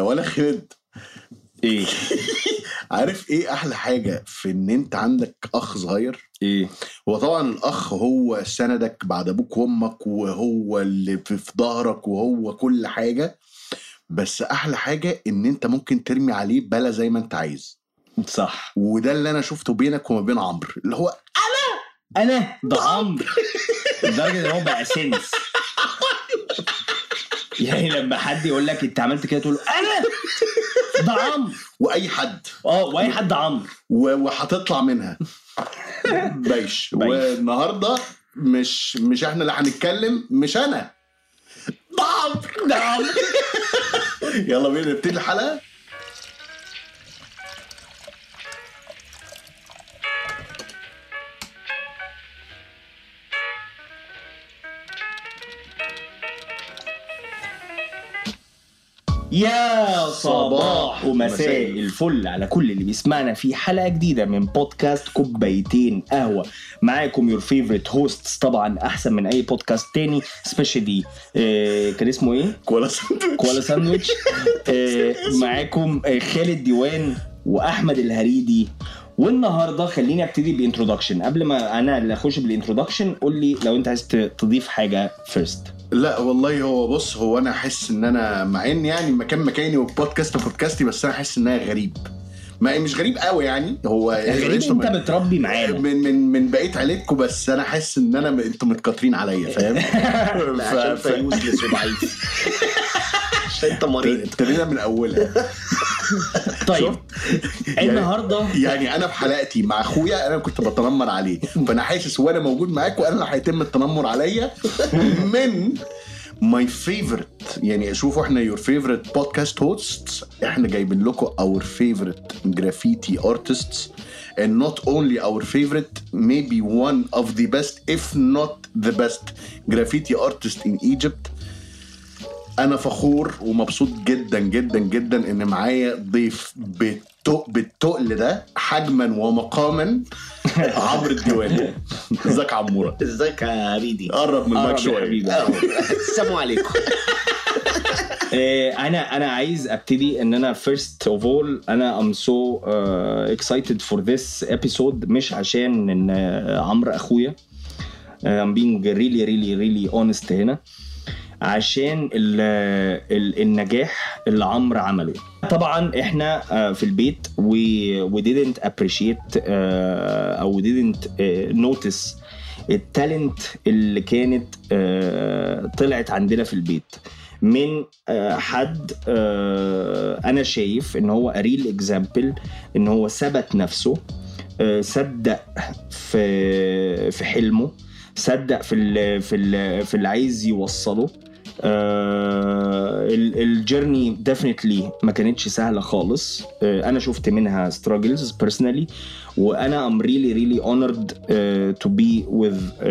ولا خرد ايه. عارف ايه احلى حاجه في ان انت عندك اخ صغير؟ ايه هو طبعا الاخ هو سندك بعد ابوك وامك وهو اللي في ظهرك وهو كل حاجه، بس احلى حاجه ان انت ممكن ترمي عليه بلا زي ما انت عايز. صح. وده اللي انا شفته بينك وما بين عمرو، اللي هو انا ده عمرو لدرجه ان هو بقى سنس. يعني لما حد يقول لك انت عملت كده تقول انا ده عمرو، واي حد واي حد عمرو وهتطلع منها بيش. والنهارده مش احنا اللي هنتكلم، مش انا، ده عمرو ده عمرو. يلا بينا نبتدي الحلقه. يا صباح ومساء الفل على كل اللي بيسمعنا في حلقة جديدة من بودكاست كوبايتين قهوة. معاكم your favorite hosts، طبعا أحسن من أي بودكاست تاني، سبيشال دي كان اسمه إيه؟ كوالا ساندويتش. معاكم خالد ديوان وأحمد الهريدي. والنهاردة خليني أبتدي بإنترودكشن. قبل ما أنا اللي أخش بالإنترودكشن قول لي لو أنت عايز تضيف حاجة first. لا والله هو بص، هو انا احس ان انا مع ان يعني مكان مكاني والبودكاست بودكاستي، بس انا احس انها غريب، ما مش غريب قوي يعني، هو غريب انت بتربي معانا من بقيت عليكم، بس انا احس ان انا انتوا متكاترين عليا، فاهم؟ عشان فيوزلس وضعيف، عشان انت مريض، ابتدينا من اولها. طيب النهارده يعني انا في حلقتي مع اخويا انا كنت بتنمر عليه، فانا حاسس وانا موجود معاكم انا اللي هيتم التنمر عليا من ماي فيفورت. يعني شوفوا احنا يور فيفورت بودكاست هوستس، احنا جايبين لكم اور فيفورت جرافيتي ارتستس and not only our favorite, maybe one of the best if not the best graffiti artist in Egypt. انا فخور ومبسوط جدا جدا جدا ان معايا ضيف بالتقل ده حجما ومقاما، عمرو ديوان. ازيك يا عموره؟ ازيك يا هريدي؟ قرب من المايك شويه. السلام عليكم. انا عايز ابتدي ان انا first of all انا am so excited for this episode، مش عشان ان عمرو اخويا، I'm being really really really honest هنا، عشان النجاح اللي عمرو عمله. طبعا احنا في البيت we didn't appreciate او didn't notice التالنت اللي كانت طلعت عندنا في البيت من حد انا شايف ان هو ريل اكزامبل، ان هو ثبت نفسه، صدق في حلمه، صدق في اللي عايز يوصله. الجيرني ديفينتلي ما كانتش سهله خالص، انا شفت منها struggles personally، وانا ام ريلي ريلي اونرد تو بي with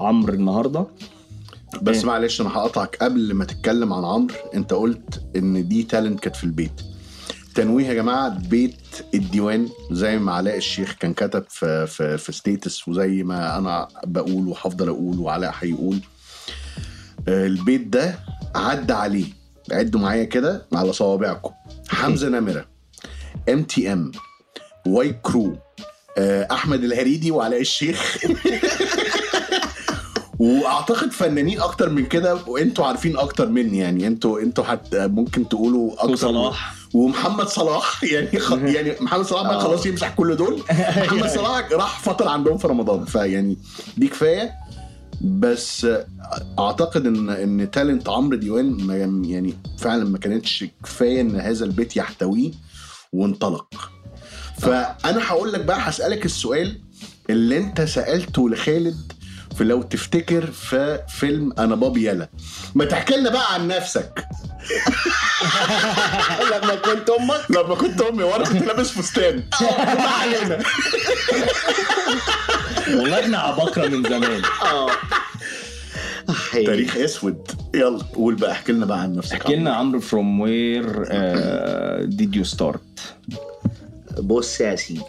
عمرو النهارده. بس معلش انا هقطعك قبل ما تتكلم عن عمرو. انت قلت ان دي تالنت كانت في البيت، تنويه يا جماعه، بيت الديوان زي ما علاء الشيخ كان كتب في ستيتس، وزي ما انا بقول وهفضل اقول وعلاء هيقول، البيت ده عدى عليه، عدوا معايا كده على صوابعكم، حمزه نمره، MTM وايت كرو، احمد الهريدي وعلاء الشيخ. واعتقد فنانين اكتر من كده، وانتوا عارفين اكتر مني يعني، انتوا ممكن تقولوا اكتر. وصلاح ومحمد صلاح، يعني محمد صلاح بقى خلاص يمسح كل دول. محمد صلاح راح فترة عندهم في رمضان، فيعني دي كفاية. بس اعتقد ان تالنت عمرو ديوان يعني فعلا ما كانتش كفاية ان هذا البيت يحتويه وانطلق. فانا هقول لك بقى، هسألك السؤال اللي انت سألته لخالد لو تفتكر في فيلم انا بابي يلا، ما تحكي لنا بقى عن نفسك. لما كنت امك، لما كنت امي وانا كنت لابس فستان. والله انا عبقرة من زمان. تاريخ اسود. يلا قول بقى، احكي لنا بقى عن نفسك. احكي لنا عمرو، from where did you start؟ بص يا سيدي،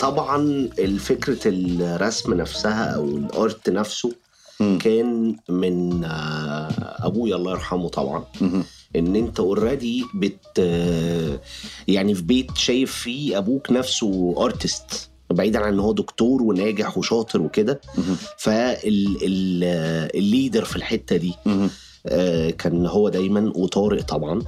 طبعا الفكرة الرسم نفسها أو الأرت نفسه كان من أبوي الله يرحمه طبعا. ان انت اوريدي يعني في بيت شايف فيه ابوك نفسه ارتست، بعيدا عن ان هو دكتور وناجح وشاطر وكده. فالليدر في الحته دي كان هو دايما، وطارق طبعا.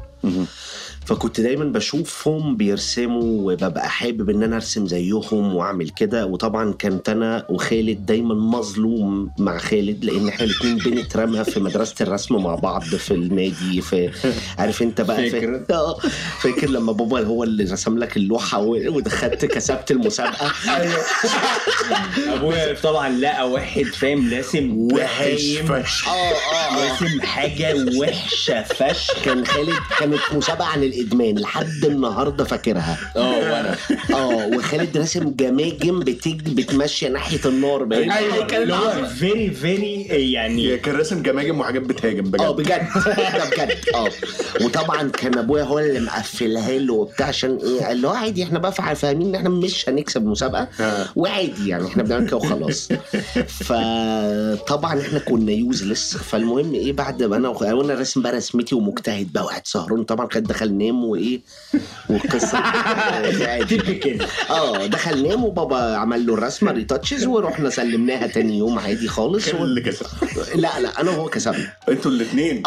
فكنت دايما بشوفهم بيرسموا وببقى حابب ان انا ارسم زيهم واعمل كده. وطبعا كانت انا وخالد دايما مظلوم مع خالد، لان احنا الاثنين بنترمى في مدرسه الرسم مع بعض في النادي، في عارف انت بقى فاكر لما بابا هو اللي رسم لك اللوحه ودخلت كسبت المسابقه. ابويا طبعا لقى واحد فاهم راسم وحش فشخ، راسم حاجه وحشه فشخ. كان خالد كانت مسابقه عن الادمان لحد النهارده فاكرها. وانا وخالد رسم جماجم بتمشي ناحيه النار باين. ايوه كان فيري فيري يعني كان رسم جماجم وحاجات بتهاجم بجد. بجد. وطبعا كان ابويا هو اللي مقفلها له وبتاع، عشان ايه؟ اللي هو عادي احنا بقى فاهمين ان احنا مش هنكسب مسابقه وعادي، يعني احنا بنعمل كده وخلاص. فطبعا احنا كنا يوزلس. فالمهم ايه، بعد ما انا رسم بقى رسمتي ومجتهد بقى وقعد سهران طبعا، كان دخل نام وايه والقصه كده. دخل نام وبابا عمل له الرسمه ريتاتشز ورحنا سلمناها تاني يوم عادي خالص. كان اللي كسب لا انا وهو كسبنا انتوا الاثنين.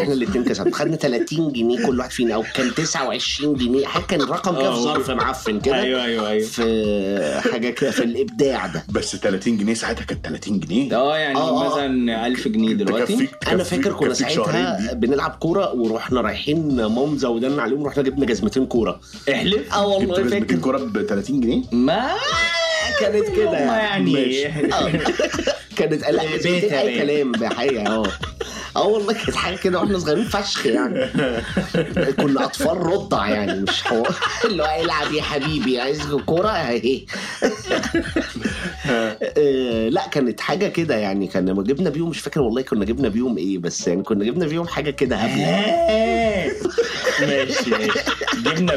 احنا الاثنين كسبنا، خدنا 30 جنيه كل واحد فينا، او كان 29 جنيه. كان رقم كده في ظرف معفن كده. ايوه في حاجه كده في الابداع ده. بس 30 جنيه ساعتها كانت 30 جنيه، يعني مثلا 1000 جنيه دلوقتي. انا فاكر كنا ساعتها بنلعب كوره ورحنا رايحين مامزا ودنا عليهم، رحنا جبنا جزمتين كوره. احلف والله فاكر جزمتين كوره ب 30 جنيه. ما كانت كده يعني كانت قلبت اي كلام بحقيقه. والله كانت حاجه كده واحنا صغيرين فشخ يعني. كنا اطفال رضع يعني، مش حوار اللي هو العب يا حبيبي عايز كوره اهي. لا كانت حاجه كده يعني. كنا جبنا بيهم، مش فاكر والله كنا جبنا بيهم ايه، بس يعني كنا جبنا بيهم حاجه كده ماشي. جبنا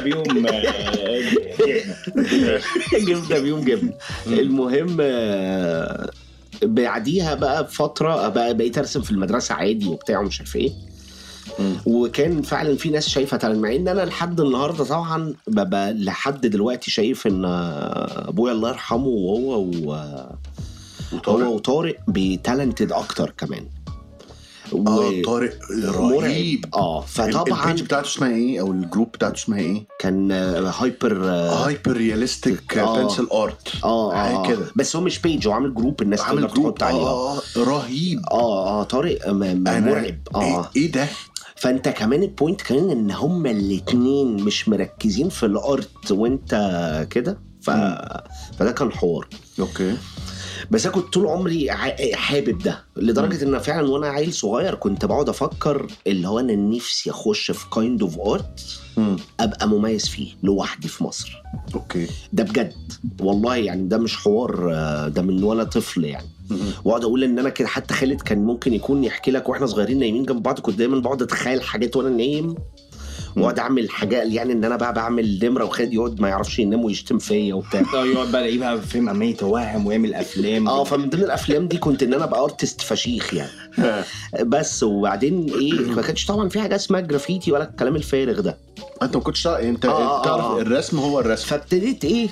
بيهم جبنا. المهم بعديها بقى بفتره بقيت ارسم في المدرسه عادي وبتاع ومش عارف ايه. وكان فعلا في ناس شايفه طبعا، مع ان انا لحد النهارده طبعا ببقى لحد دلوقتي شايف ان ابويا الله يرحمه وهو وطارق بتالنتد اكتر كمان. طارق رهيب. فطبعا البيج بتاعته اسمها ايه، او الجروب بتاعته اسمها ايه؟ كان هايبر رياليستيك بنسل ارت كده. بس هو مش بيج، هو عامل جروب الناس تقدر تحط عليها. رهيب. طارق مرعب. ايه ده. فانت كمان البوينت كمان ان هما الاثنين مش مركزين في الارت وانت كده، فده كان حوار. اوكي. بس انا كنت طول عمري حابب ده، لدرجه ان فعلا وانا عيل صغير كنت بقعد افكر اللي هو انا نفسي اخش في كايند اوف ارت ابقى مميز فيه لوحدي في مصر. اوكي. ده بجد والله يعني، ده مش حوار، ده من وانا طفل يعني. واقعد اقول ان انا كده، حتى خالد كان ممكن يكون يحكي لك واحنا صغيرين نايمين جنب بعض، كنت دايما بقعد اتخيل حاجات وانا نايم واقعد اعمل حاجات، يعني ان انا بقى بعمل نمره وخالد يقعد ما يعرفش ينام ويشتم فيا وبتاع. يقعد بقى الاقيها فيلم عمال يتوهم ويعمل افلام. فمن ضمن الافلام دي كنت ان انا بقى ارتست فشيخ يعني. بس وبعدين ايه، ما كانش طبعا في حاجه اسمها جرافيتي ولا الكلام الفارغ ده. انت ما كنتش انت تعرف الرسم هو الرسم. فابتديت ايه،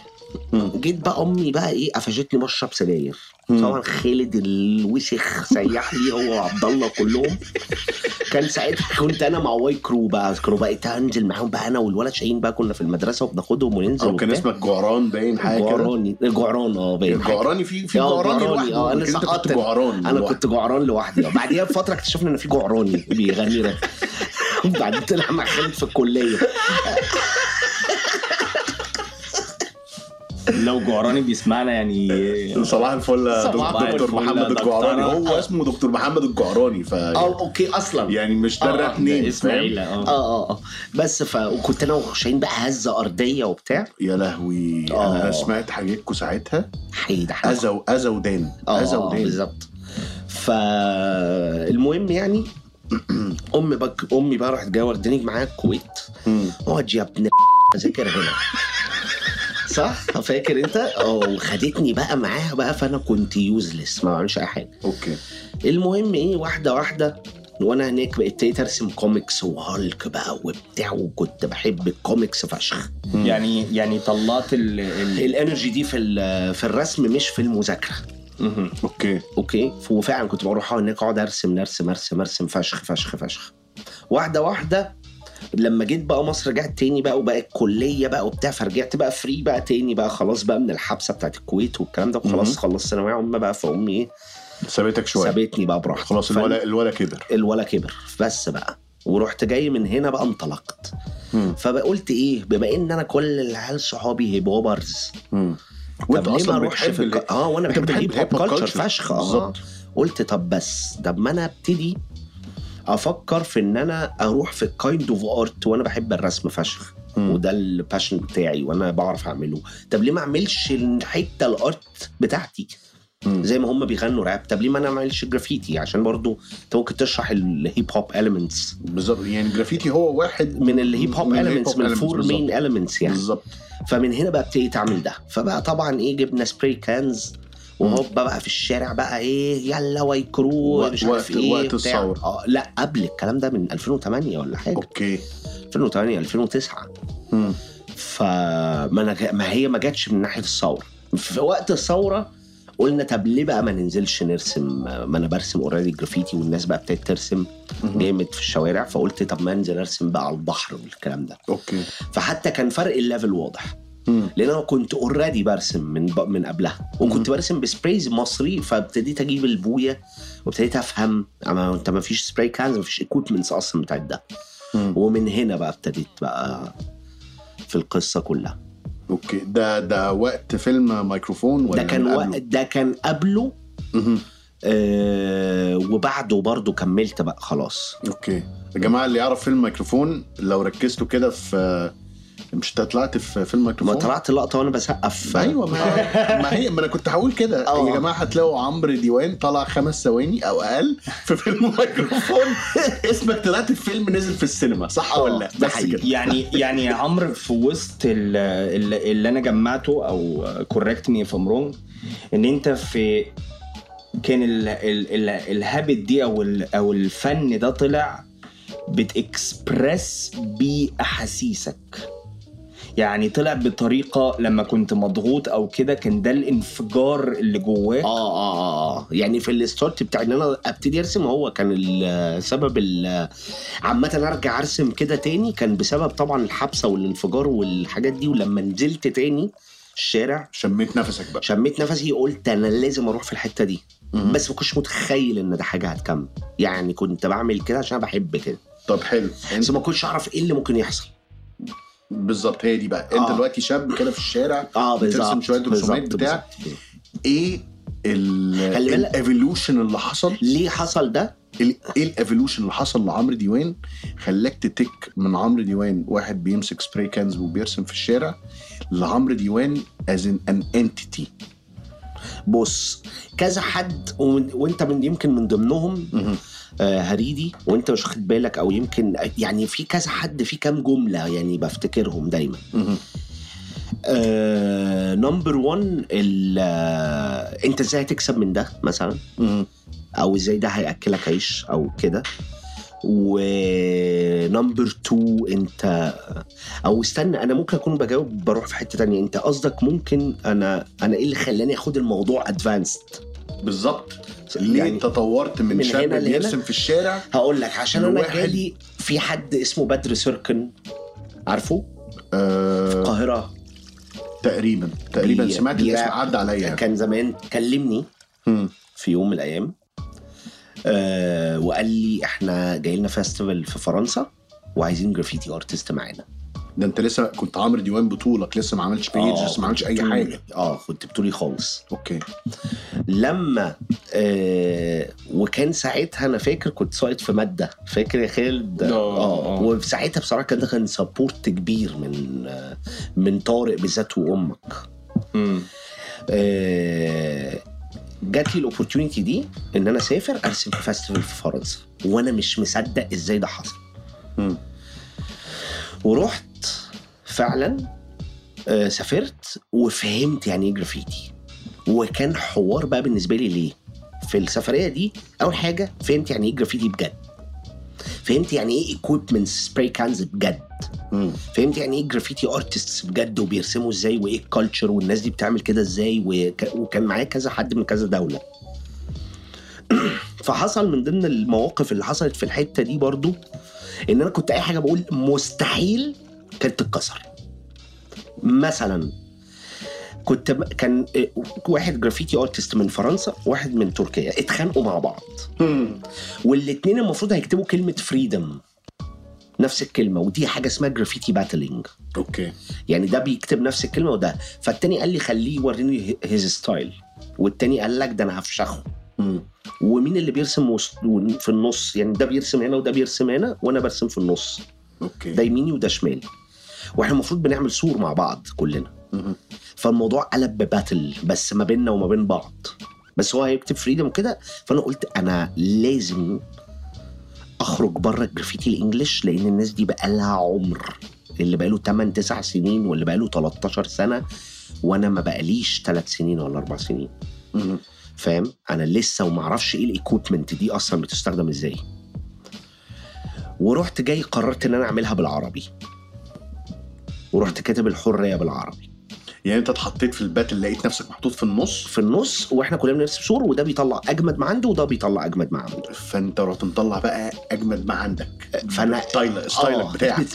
جيت بقى امي بقى ايه قفشتني بشرب سجاير. طبعا خالد الوسخ سيح لي هو وعبد الله كلهم. كان ساعتها كنت انا مع واي كرو بقى، كانوا بقى تنزل معاهم بقى انا والولد شاهين بقى، كنا في المدرسه وبناخدهم وننزل. وكان اسمك جعران باين حاجه كده. الجعران باين. الجعراني في جعراني لوحدي. انا سقطت جعران. انا كنت جعران لوحدي. بعديها بفتره اكتشفنا ان في جعراني بيغني راب. بعدين طلع مع خالد في الكليه. لو جعراني بيسمعنا يعني صباح الفل يا دكتور محمد الجعراني. هو اسمه دكتور محمد الجعراني. ف اوكي اصلا يعني مش ده اتنين اسماعيل. بس فكنت انا وشاهين بقى هزه ارضيه وبتاع. يا لهوي. انا سمعت حاجتكم ساعتها اذى ودان. بالظبط. فالمهم يعني امي بقى راحت جايه واخداني معايا الكويت. اقعد يا ابن ذاكر هنا صح، فاكر انت؟ خدتني بقى معاها بقى، فانا كنت يوزلس ما بعملش اي حاجه. اوكي. المهم ايه، واحده وانا هناك بقيت ارسم كوميكس وهالك بقى وبتاع، وكنت بحب الكوميكس فشخ. يعني طلعت الانرجي دي في الرسم مش في المذاكره. اوكي. وفعلا كنت بروح هناك اقعد ارسم فشخ واحده. لما جيت بقى مصر رجعت تاني بقى، وبقى الكليه بقى وبتاع، فرجعت بقى فري بقى تاني بقى، خلاص بقى من الحبسه بتاعت الكويت والكلام ده، وخلاص خلصت ثانويه عامه بقى. فامي ايه سابتك شويه، سابتني بقى براحتي خلاص. الولا كبر بس بقى، ورحت جاي من هنا بقى انطلقت. فبقولت ايه، بما ان انا كل العيال صحابي هيب هوبرز، وانت اصلا بتحب وانا بحب الهيب هوب كلتشر فشخ. قلت طب بس ده ما انا ابتدي افكر في ان انا اروح في الكايند اوف ارت، وانا بحب الرسم فشخ وده الباشن بتاعي وانا بعرف اعمله. طب ليه ما اعملش الحته الارت بتاعتي زي ما هم بيغنوا راب؟ طب ليه ما انا ما اعملش جرافيتي؟ عشان برضو انت ممكن تشرح الهيب هوب elements بالظبط. يعني جرافيتي هو واحد من الهيب هوب elements، من الفور مين elements يعني بالظبط. فمن هنا بقى ابتديت اعمل ده. فبقى طبعا ايه، جبنا سبراي كانز وهوب بقى في الشارع بقى ايه، يلا ويكرو مش عارف ايه وقت الثوره. لا قبل الكلام ده، من 2008 ولا حاجه. اوكي 2008 2009. ما هي ما جاتش من ناحيه الثوره. في وقت الثوره قلنا طب ليه بقى ما ننزلش نرسم، ما انا برسم اوريدي جرافيتي والناس بقى بتاعت ترسم جامد في الشوارع. فقلت طب ما انزل ارسم بقى على البحر والكلام ده. اوكي فحتى كان فرق الليفل واضح، لأن أنا كنت أورادي برسم من قبلها، وكنت برسم بسبرايز مصري. فابتديت أجيب البوية وابتديت أفهم أنت ما فيش سبراي كانز، ما فيش إكويبمنتس أصلا بتاعت ده. ومن هنا بقى ابتديت بقى في القصة كلها. أوكي ده وقت فيلم مايكروفون ولا ده كان قبله؟ وبعده برضو كملت بقى خلاص. أوكي يا جماعة اللي يعرف فيلم مايكروفون لو ركزتوا كده في مش طلعت في فيلم مايكروفون، ما طلعت لقطه وانا بسقف. ايوه ما انا كنت هقول كده يا جماعه، هتلاقوا عمرو ديوان طلع 5 ثواني او اقل في فيلم مايكروفون. اسمك طلعت الفيلم نزل في السينما صح ولا بس كده؟ يعني عمرو في وسط اللي انا جمعته او كوركت مي if I'm wrong، ان انت في كان الهابت دي او الفن ده طلع بتكسبرس باحاسيسك. يعني طلع بطريقه لما كنت مضغوط او كده، كان ده الانفجار اللي جواك. يعني في الستارت بتاع ان انا ابتدي ارسم، هو كان السبب عامه ارجع ارسم كده تاني، كان بسبب طبعا الحبسه والانفجار والحاجات دي. ولما نزلت تاني الشارع شميت نفسي قلت انا لازم اروح في الحته دي. بس ما كنتش متخيل ان ده حاجه هتكمل، يعني كنت بعمل كده عشان بحب كده. طب حلو، بس ما كنتش اعرف ايه اللي ممكن يحصل بالظبط. هي دي بقى انت دلوقتي شاب كده في الشارع بترسم شويه رسومات بتاع ايه الايفولوشن اللي حصل؟ ليه حصل ده؟ ايه الايفولوشن اللي حصل لعمرو ديوان خلاك تتك من عمرو ديوان واحد بيمسك سبراي كانز وبيرسم في الشارع لعمرو ديوان از ان انتيتي؟ بص كذا حد وانت من يمكن من ضمنهم هريدي، وانت مش واخد بالك، او يمكن يعني في كذا حد في كام جمله يعني بفتكرهم دايما. نمبر 1 انت ازاي هتكسب من ده مثلا، او ازاي ده هياكلك عيش او كده. ونمبر 2 انت، او استنى انا ممكن اكون بجاوب بروح في حته تانية. انت قصدك ممكن انا ايه اللي خلاني اخد الموضوع ادفانسد بالظبط؟ ليه يعني تطورت من شاب بيرسم في الشارع؟ هقول لك عشان انا جالي في حد اسمه بدر سيركن، عارفه؟ في القاهره تقريبا سمعت الاسم عدى عليا، كان زمان كلمني في يوم من الايام وقال لي احنا جاي لنا فيستيفال في فرنسا وعايزين جرافيتي ارتست معانا. ده انت لسه كنت عمرو ديوان بطولك، لسه ما عملتش بيج، لسه ما عملتش اي حاجه. كنت بطولي خالص. اوكي لما وكان ساعتها انا فاكر كنت ساقط في ماده، فاكر يا خالد؟ وساعتها بصراحه كان سبورت كبير من طارق بالذات وامك. جات لي الاوبورتيونيتي دي ان انا اسافر ارسم في فيستيفال في فرنسا، وانا مش مصدق ازاي ده حصل. ورحت فعلا سافرت وفهمت يعني ايه جرافيتي. وكان حوار بقى بالنسبه لي ليه في السفريه دي. اول حاجه فهمت يعني ايه جرافيتي بجد، فهمت يعني ايه equipment spray cans بجد, فهمت يعني ايه جرافيتي ارتستس بجد وبيرسموا ازاي وايه الكالتشر والناس دي بتعمل كده ازاي, وكان معايا كذا حد من كذا دولة. فحصل من ضمن المواقف اللي حصلت في الحتة دي برضو ان انا كنت اي حاجة بقول مستحيل كانت تتكسر. مثلا كان واحد جرافيتي ارتست من فرنسا واحد من تركيا اتخانقوا مع بعض, والاتنين المفروض هيكتبوا كلمة فريدم نفس الكلمة, ودي حاجة اسمها جرافيتي باتلينج. اوكي يعني ده بيكتب نفس الكلمة وده, فالتاني قال لي خليه يوريني هيز ستايل, والتاني قال لك ده انا هفشخه. ومين اللي بيرسم في النص, يعني ده بيرسم هنا وده بيرسم هنا وانا برسم في النص. اوكي ده يميني وده شمالي, واحنا المفروض بنعمل صور مع بعض كلنا. فالموضوع قلب بباتل بس ما بيننا وما بين بعض, بس هو هيكتب فريدم كده. فانا قلت انا لازم اخرج بره الجرافيتي الانجليش, لان الناس دي بقالها عمر, اللي بقاله 8-9 سنين واللي بقاله 13 سنه وانا ما بقاليش 3 سنين ولا 4 سنين. فاهم انا لسه وما اعرفش ايه الايكويبمنت دي اصلا بتستخدم ازاي. ورحت جاي قررت ان انا اعملها بالعربي, ورحت كاتب الحريه بالعربي. يعني انت اتحطيت في الباتل, لقيت نفسك محطوط في النص واحنا كلنا بنرسم صور, وده بيطلع اجمد ما عنده وده بيطلع اجمد ما عنده, فانت رحت مطلع بقى اجمد ما عندك. فانا ستايلك بتاعك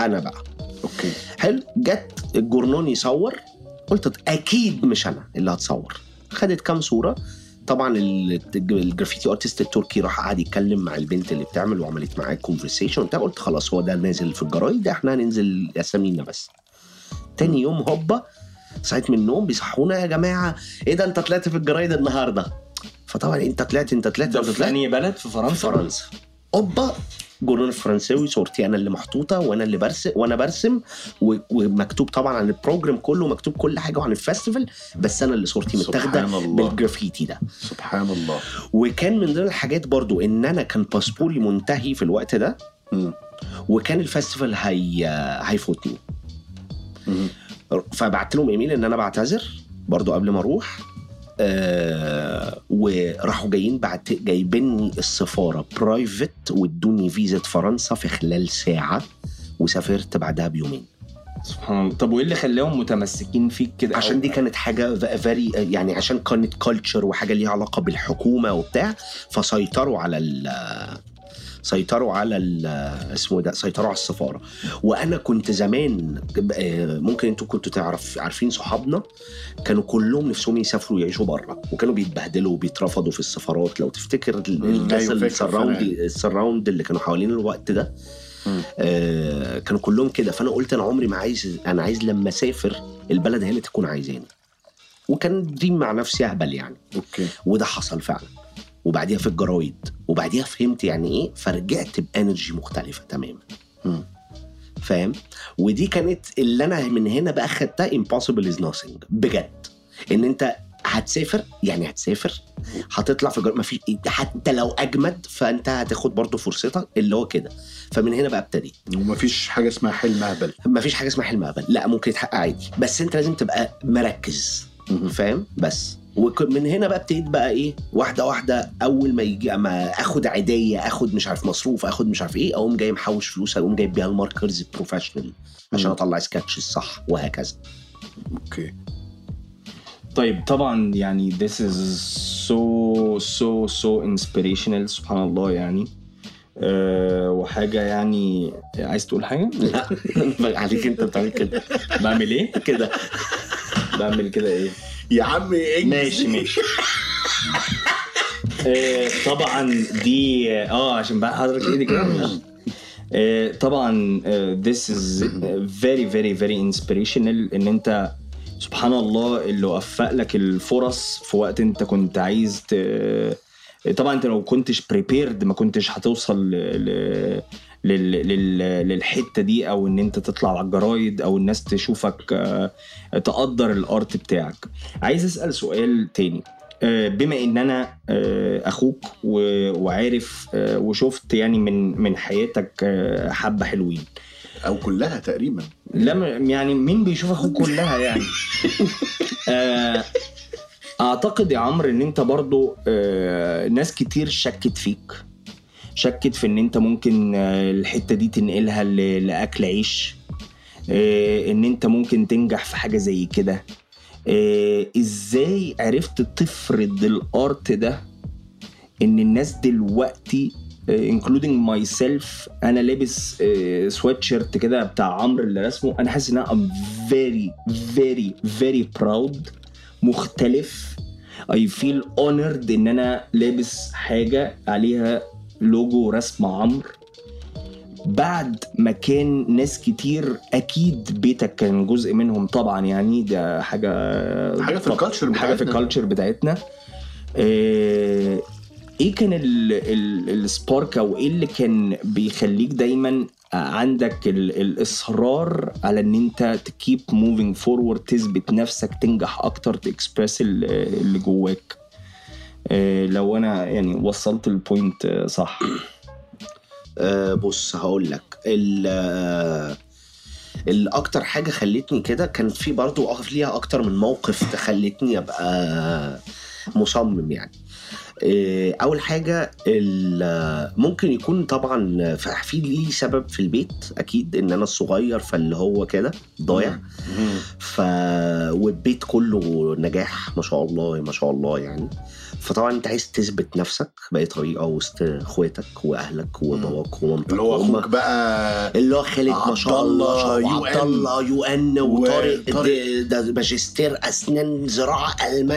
انا بقى. اوكي حلو. جت الجرنون يصور, قلت اكيد مش انا اللي هتصور. خدت كام صوره, طبعا الجرافيتي ارتست التركي راح قاعد يتكلم مع البنت اللي بتعمل وعملت معاه كونفرسيشن وبتاع. قلت خلاص هو ده نازل في الجرايد, احنا هننزل اسامينا بس. تاني يوم هوبا صحيت من النوم بيصحونا يا جماعه ايه ده انت طلعت في الجرايد النهارده. فطبعا انت طلعت في بلد في فرنسا. هوبا جورنال فرنساوي, صورتي انا اللي محطوطه وانا اللي برسم ومكتوب طبعا عن البروجرام كله, مكتوب كل حاجه وعن الفستيفال, بس انا اللي صورتي متاخده بالجرافيتي ده. سبحان الله. وكان من ضمن الحاجات برضو ان انا كان باسبوري منتهي في الوقت ده, وكان الفستيفال هيفوتني. فبعت لهم ايميل ان انا بعتذر برضو قبل ما اروح, وراحوا جايين جايبني السفاره برايفت وادوني فيزا فرنسا في خلال ساعه, وسافرت بعدها بيومين. سبحان الله. طب وايه اللي خلاهم متمسكين فيك كده؟ عشان دي كانت حاجه فاري, يعني عشان كانت كلتشر وحاجه ليها علاقه بالحكومه وبتاع, فسيطروا على سيطروا على السفارة. وأنا كنت زمان ممكن أنتوا كنتوا عارفين صحابنا كانوا كلهم نفسهم يسافروا يعيشوا برا, وكانوا بيتبهدلوا وبيترفضوا في السفارات. لو تفتكر السراوند اللي كانوا حوالين الوقت ده كانوا كلهم كده. فأنا قلت أنا عمري ما عايز, أنا عايز لما أسافر البلد هي اللي تكون عايزاني, وكان دي مع نفسي أهبل يعني. أوكي. وده حصل فعلا, وبعديها في الجرايد, وبعديها فهمت يعني ايه, فرجعت بانرجي مختلفه تماما. فاهم. ودي كانت اللي انا من هنا بقى خدتها impossible is nothing بجد, ان انت هتسافر يعني هتسافر, هتطلع في ما في حتى لو اجمد فانت هتاخد برضو فرصتك اللي هو كده. فمن هنا بقى ابتديت, ومفيش حاجه اسمها حلم اهبل. لا ممكن يتحقق عادي, بس انت لازم تبقى مركز. فاهم. بس ومن هنا بقى ابتديت بقى ايه, واحده واحده. اول ما يجي اما اخد عيديه, اخد مش عارف مصروف, اخد مش عارف ايه, اقوم جاي محوش فلوس, اقوم جايب بيها الماركرز بروفيشنال عشان اطلع سكتش الصح, وهكذا. اوكي. طيب طبعا يعني this is so inspirational. سبحان الله يعني. وحاجه يعني عايز تقول حاجه؟ لا عليك انت بتعمل كده. بعمل ايه كده؟ بعمل كده ايه يا عمي؟ ماشي طبعا دي عشان بقى حضرتك ايدي كده. طبعا this is very very very inspirational, ان انت سبحان الله اللي وفق لك الفرص في وقت انت كنت عايز طبعا انت لو كنتش prepared ما كنتش هتوصل للحته دي, او ان انت تطلع على الجرايد او الناس تشوفك تقدر الارت بتاعك. عايز اسال سؤال تاني, بما ان انا اخوك وعارف وشفت يعني من حياتك حبه حلوين او كلها تقريبا. لا يعني مين بيشوف اخوك كلها يعني. اعتقد يا عمرو ان انت برضو ناس كتير شكت فيك شكت في ان انت ممكن الحتة دي تنقلها لأكل عيش، ان انت ممكن تنجح في حاجة زي كده. ازاي عرفت تفرض الارت ده ان الناس دلوقتي including myself، انا لابس سويت شيرت كده بتاع عمرو اللي رسمه، انا حاسس ان انا I'm very proud، مختلف، I feel honored ان انا لابس حاجة عليها لوجو رسم عمرو. بعد ما كان ناس كتير اكيد بيتك كان جزء منهم طبعا، يعني ده حاجة في الكالتشر بتاعتنا. ايه كان السبارك او ايه اللي كان بيخليك دايما عندك الاصرار على ان انت تكيب موفينج فورورد، تثبت نفسك، تنجح اكتر، تكسبرس اللي جواك؟ لو انا يعني وصلت البوينت صح. بص هقول لك، الاكتر حاجه خلتني كده كان في برضو اقف ليها اكتر من موقف تخلتني ابقى مصمم. يعني اول حاجه ممكن يكون طبعا في ليه سبب في البيت اكيد، ان انا الصغير فاللي هو كده ضايع، والبيت كله نجاح ما شاء الله يعني، فطبعا انت عايز تثبت نفسك باي طريقه وسط اخواتك واهلك وباباك ومامتك، اللي هو اخوك بقى اللي هو خالد ما شاء الله، عبد الله يوان، وطارق ده ماجستير اسنان زراعه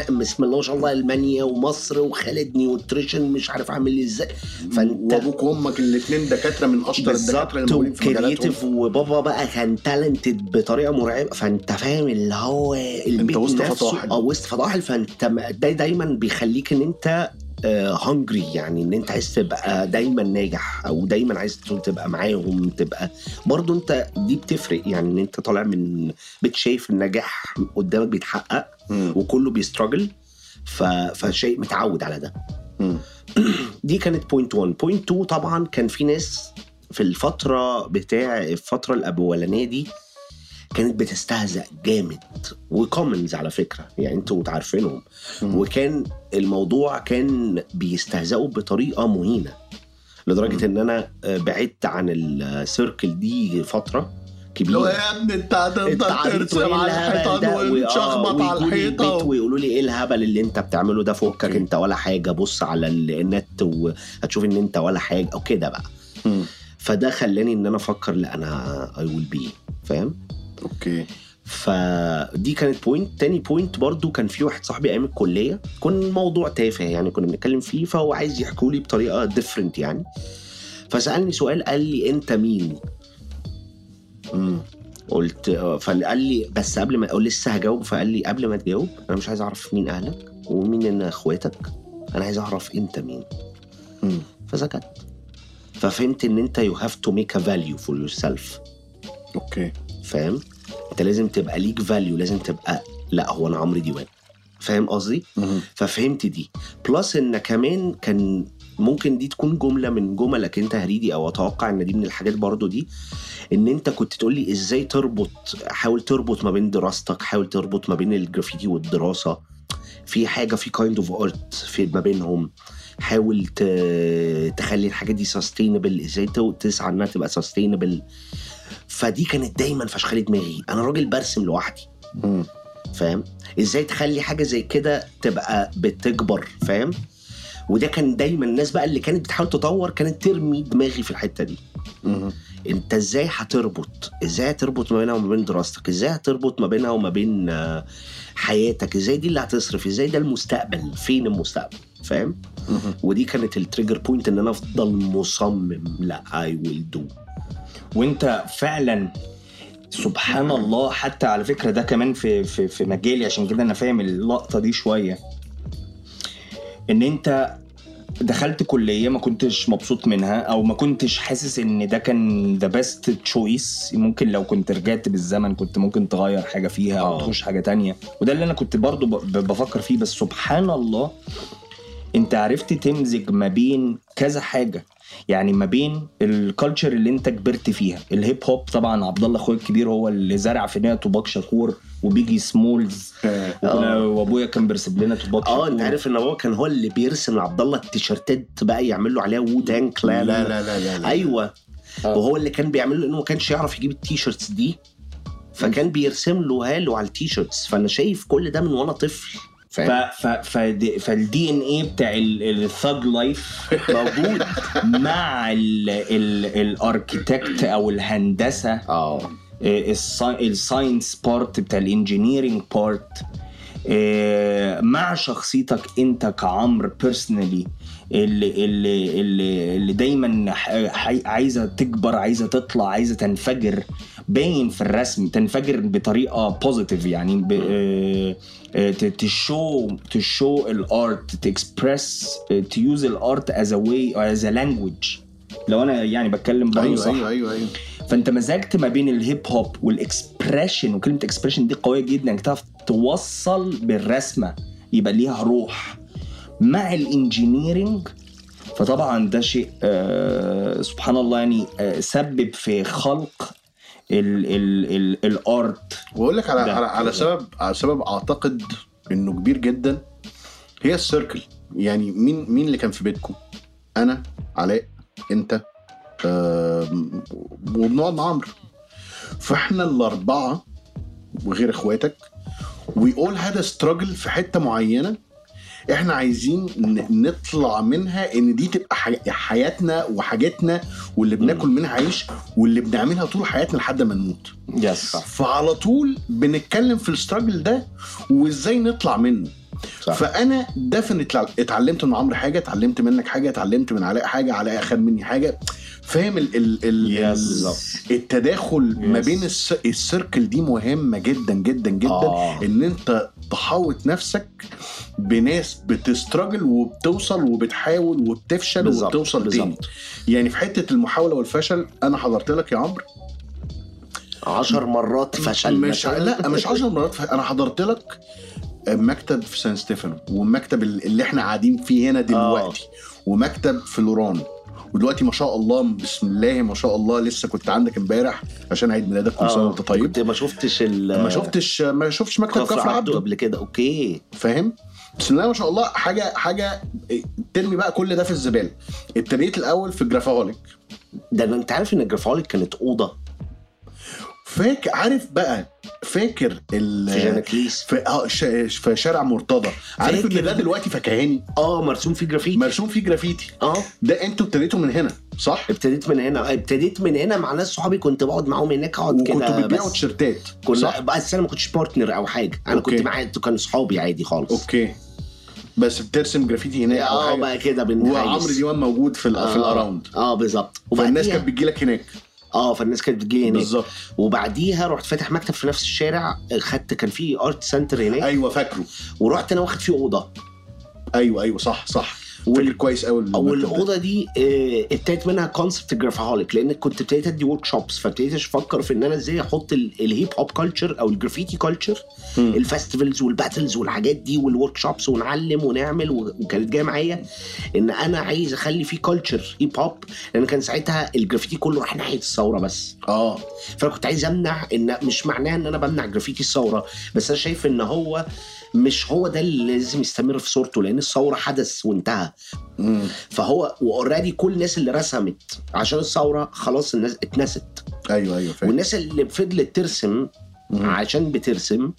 بسم الله ما شاء الله، المانيا ومصر، وخالد نيوتريشن مش عارف عامل ازاي، فانت وابوك وامك الاثنين دكاتره من اشطر الدكاتره الموجودين في مجالاتهم، وبابا بقى كان تالنتد بطريقه مرعبه، فانت فاهم اللي هو البيت نفسه وسط فضاحل، فانت دايما بيخليك ان انت هنجري، يعني ان انت عايز تبقى دايما ناجح او دايما عايز تبقى معاهم، تبقى برضو انت دي بتفرق، يعني ان انت طالع من بتشايف النجاح قدامك بيتحقق وكله بيستراجل، فشيء متعود على ده. دي كانت بوينت 1. بوينت 2 طبعا كان في ناس في الفترة الأولانية دي كانت بتستهزأ جامد، وكومنز على فكرة يعني انتوا تعرفينهم، وكان الموضوع كان بيستهزأوا بطريقة مهينة لدرجة ان انا بعدت عن السيركل دي فترة كبيرة. لو يا ابني انت هتفضل ترسم على الحيطان وتشخبط على الحيطة ويقولوا لي ايه الهبل اللي انت بتعمله ده، فوقك انت ولا حاجة، بص على النت وهتشوف ان انت ولا حاجة او كده بقى. فده خلاني ان انا افكر لا انا I will be، فاهم؟ اوكي. فدي كانت بوينت. تاني بوينت برضو كان في واحد صاحبي ايام الكلية، كان موضوع تافه يعني كنا بنتكلم فيه، فهو عايز يحكوا لي بطريقة ديفرنت يعني، فسألني سؤال قال لي انت مين؟ قلت فقال لي بس قبل ما اقول لسه هجاوب، فقال لي قبل ما تجاوب انا مش عايز اعرف مين اهلك ومين ان اخواتك، انا عايز اعرف انت مين. فسكت، ففهمت ان انت you have to make a value for yourself. اوكي فاهم، انت لازم تبقى ليك value، لازم تبقى لا هو انا عمرو ديوان، فاهم قصدي؟ ففهمت دي بلس ان كمان كان ممكن دي تكون جملة من جملك انت هريدي، او اتوقع ان دي من الحاجات برضو دي، ان انت كنت تقولي ازاي حاول تربط ما بين دراستك، حاول تربط ما بين الجرافيتي والدراسة، في حاجة في kind of art في ما بينهم، حاول تخلي الحاجة دي sustainable، ازاي تسعى انها تبقى sustainable. فدي كانت دايما فشخلي دماغي، انا راجل برسم لوحدي فاهم ازاي تخلي حاجة زي كده تبقى بتكبر، فاهم؟ وده كان دايما الناس بقى اللي كانت بتحاول تطور كانت ترمي دماغي في الحتة دي. انت ازاي هتربط، ازاي تربط ما بينها وما بين دراستك، ازاي هتربط ما بينها وما بين حياتك، ازاي دي اللي هتصرف، ازاي ده المستقبل، فين المستقبل، فاهم؟ ودي كانت التريجر بوينت ان انا افضل مصمم لا I will do. وانت فعلا سبحان الله، حتى على فكرة ده كمان في مجالي، عشان كده انا فاهم اللقطة دي شوية، ان انت دخلت كلية ما كنتش مبسوط منها، او ما كنتش حاسس ان ده كان the best choice، ممكن لو كنت رجعت بالزمن كنت ممكن تغير حاجة فيها او تخش حاجة تانية، وده اللي انا كنت برضو بفكر فيه. بس سبحان الله انت عرفت تمزج ما بين كذا حاجة، يعني ما بين الكالتشر اللي انت كبرت فيها، الهيب هوب طبعا عبد الله اخويا الكبير هو اللي زرع في نية توباك شاكور، وبيجي سمولز وابويا كان بيرسم لنا توباك شاكور. انت عارف ان بابا كان هو اللي بيرسم لعبد الله التيشيرتات بقى يعمل له عليها وودان كلان. لا لا لا, لا, لا. ايوه وهو اللي كان بيعمل له انه ما كانش يعرف يجيب التيشيرتس دي, فكان بيرسم له هالو على التيشيرتس. فانا شايف كل ده من وانا طفل. فالدي ان ايه بتاع الثاج لايف موجود مع الاركيتكت او الهندسه, الساينس بارت بتاع الانجينيرينج بارت, مع شخصيتك انت كعمر بيرسونالي اللي دايما عايزه تكبر, عايزه تطلع, عايزه تنفجر. باين في الرسم تنفجر بطريقه بوزيتيف, يعني to show الارت, to express, to use الارت as a way or as a language. لو انا يعني بتكلم برضه صح. أيوة. فانت مزجت ما بين الهيب هوب والاكسبريشن, وكلمه اكسبريشن دي قويه جدا, انك تعرف توصل بالرسمه يبقى ليها روح مع الانجينيرينج. فطبعا ده شيء سبحان الله يعني سبب في خلق الارت. واقول لك على سبب اعتقد انه كبير جدا, هي السيركل. يعني مين اللي كان في بيتكم؟ انا, علاء, انت, وبنقعد مع عمرو. فاحنا الاربعه وغير اخواتك, ويقول هذا ستراجل في حته معينه احنا عايزين نطلع منها, ان دي تبقى حياتنا وحاجتنا, واللي بناكل منها عيش, واللي بنعملها طول حياتنا لحد ما نموت. yes. فعلى طول بنتكلم في الستراجل ده وازاي نطلع منه. صح. فانا دفنت اتعلمت من عمرو حاجه, اتعلمت منك حاجه, اتعلمت من علاء حاجه, علاء اخد مني حاجه. فاهم التداخل ما بين السيركل دي مهمه جدا جدا جدا. ان انت تحاوط نفسك بناس بتستراجل وبتوصل وبتحاول وبتفشل وبتوصل تاني. يعني في حته المحاوله والفشل, انا حضرت لك يا عمرو 10 مرات فشل. مش 10 مرات انا حضرت لك مكتب في سان ستيفانو, والمكتب اللي احنا قاعدين فيه هنا دلوقتي, ومكتب في لوران, ودلوقتي ما شاء الله بسم الله ما شاء الله. لسه كنت عندك امبارح عشان عيد ميلادك, كل سنه وانت طيب. كنت ما شفتش مكتب كفر عبده قبل كده. اوكي, فاهم. بسم الله ما شاء الله. حاجه ترمي بقى كل ده في الزباله. ابتديت الاول في الجرافهوليك ده. انت عارف ان الجرافهوليك كانت اوضه فاكر في شارع مرتضى, عارف ان ده دلوقتي فكهاني, مرسوم فيه جرافيتي. ده انتوا ابتديتوا من هنا صح؟ ابتديت من هنا مع ناس صحابي, كنت بقعد معاهم هناك, اقعد كده. وكنتوا بتبيعوا تيشيرتات صح؟ بس انا ما كنتش بارتنر او حاجه, انا كنت معايا, كانوا صحابي عادي خالص. اوكي, بس بترسم جرافيتي هناك او حاجه بقى كده. وعمرو ديوان موجود في الاراوند. بالظبط. والناس كانت بتجيلك هناك. فالناس كانت بتجي هناك. وبعديها رحت فاتح مكتب في نفس الشارع, خدت كان فيه ارت سنتر هناك. ايوه فاكره. ورحت انا واخد فيه اوضه. ايوه صح. فاكر كويس قوي. والاوضه دي ابتدت منها كونسبت جرافهوليك, لان كنت ابتديت ادي ورك شوبس, فابتديت افكر في ان انا ازاي احط الهيب هوب كلتشر او الجرافيتي كلتشر, الفستيفالز والباتلز والحاجات دي والورك شوبس, ونعلم ونعمل. وكانت جايه معايا ان انا عايز اخلي فيه كلتشر هيب هوب, لان كان ساعتها الجرافيتي كله راح ناحيه الثوره بس. فانا كنت عايز امنع, ان مش معناها ان انا بمنع جرافيتي الثوره, بس انا شايف ان هو مش هو ده اللي لازم يستمر في صورته, لان الثوره حدث وانتهى. فهو اوريدي كل الناس اللي رسمت عشان الثوره خلاص الناس اتنست. ايوه فاهم. والناس اللي فضلت ترسم عشان بترسم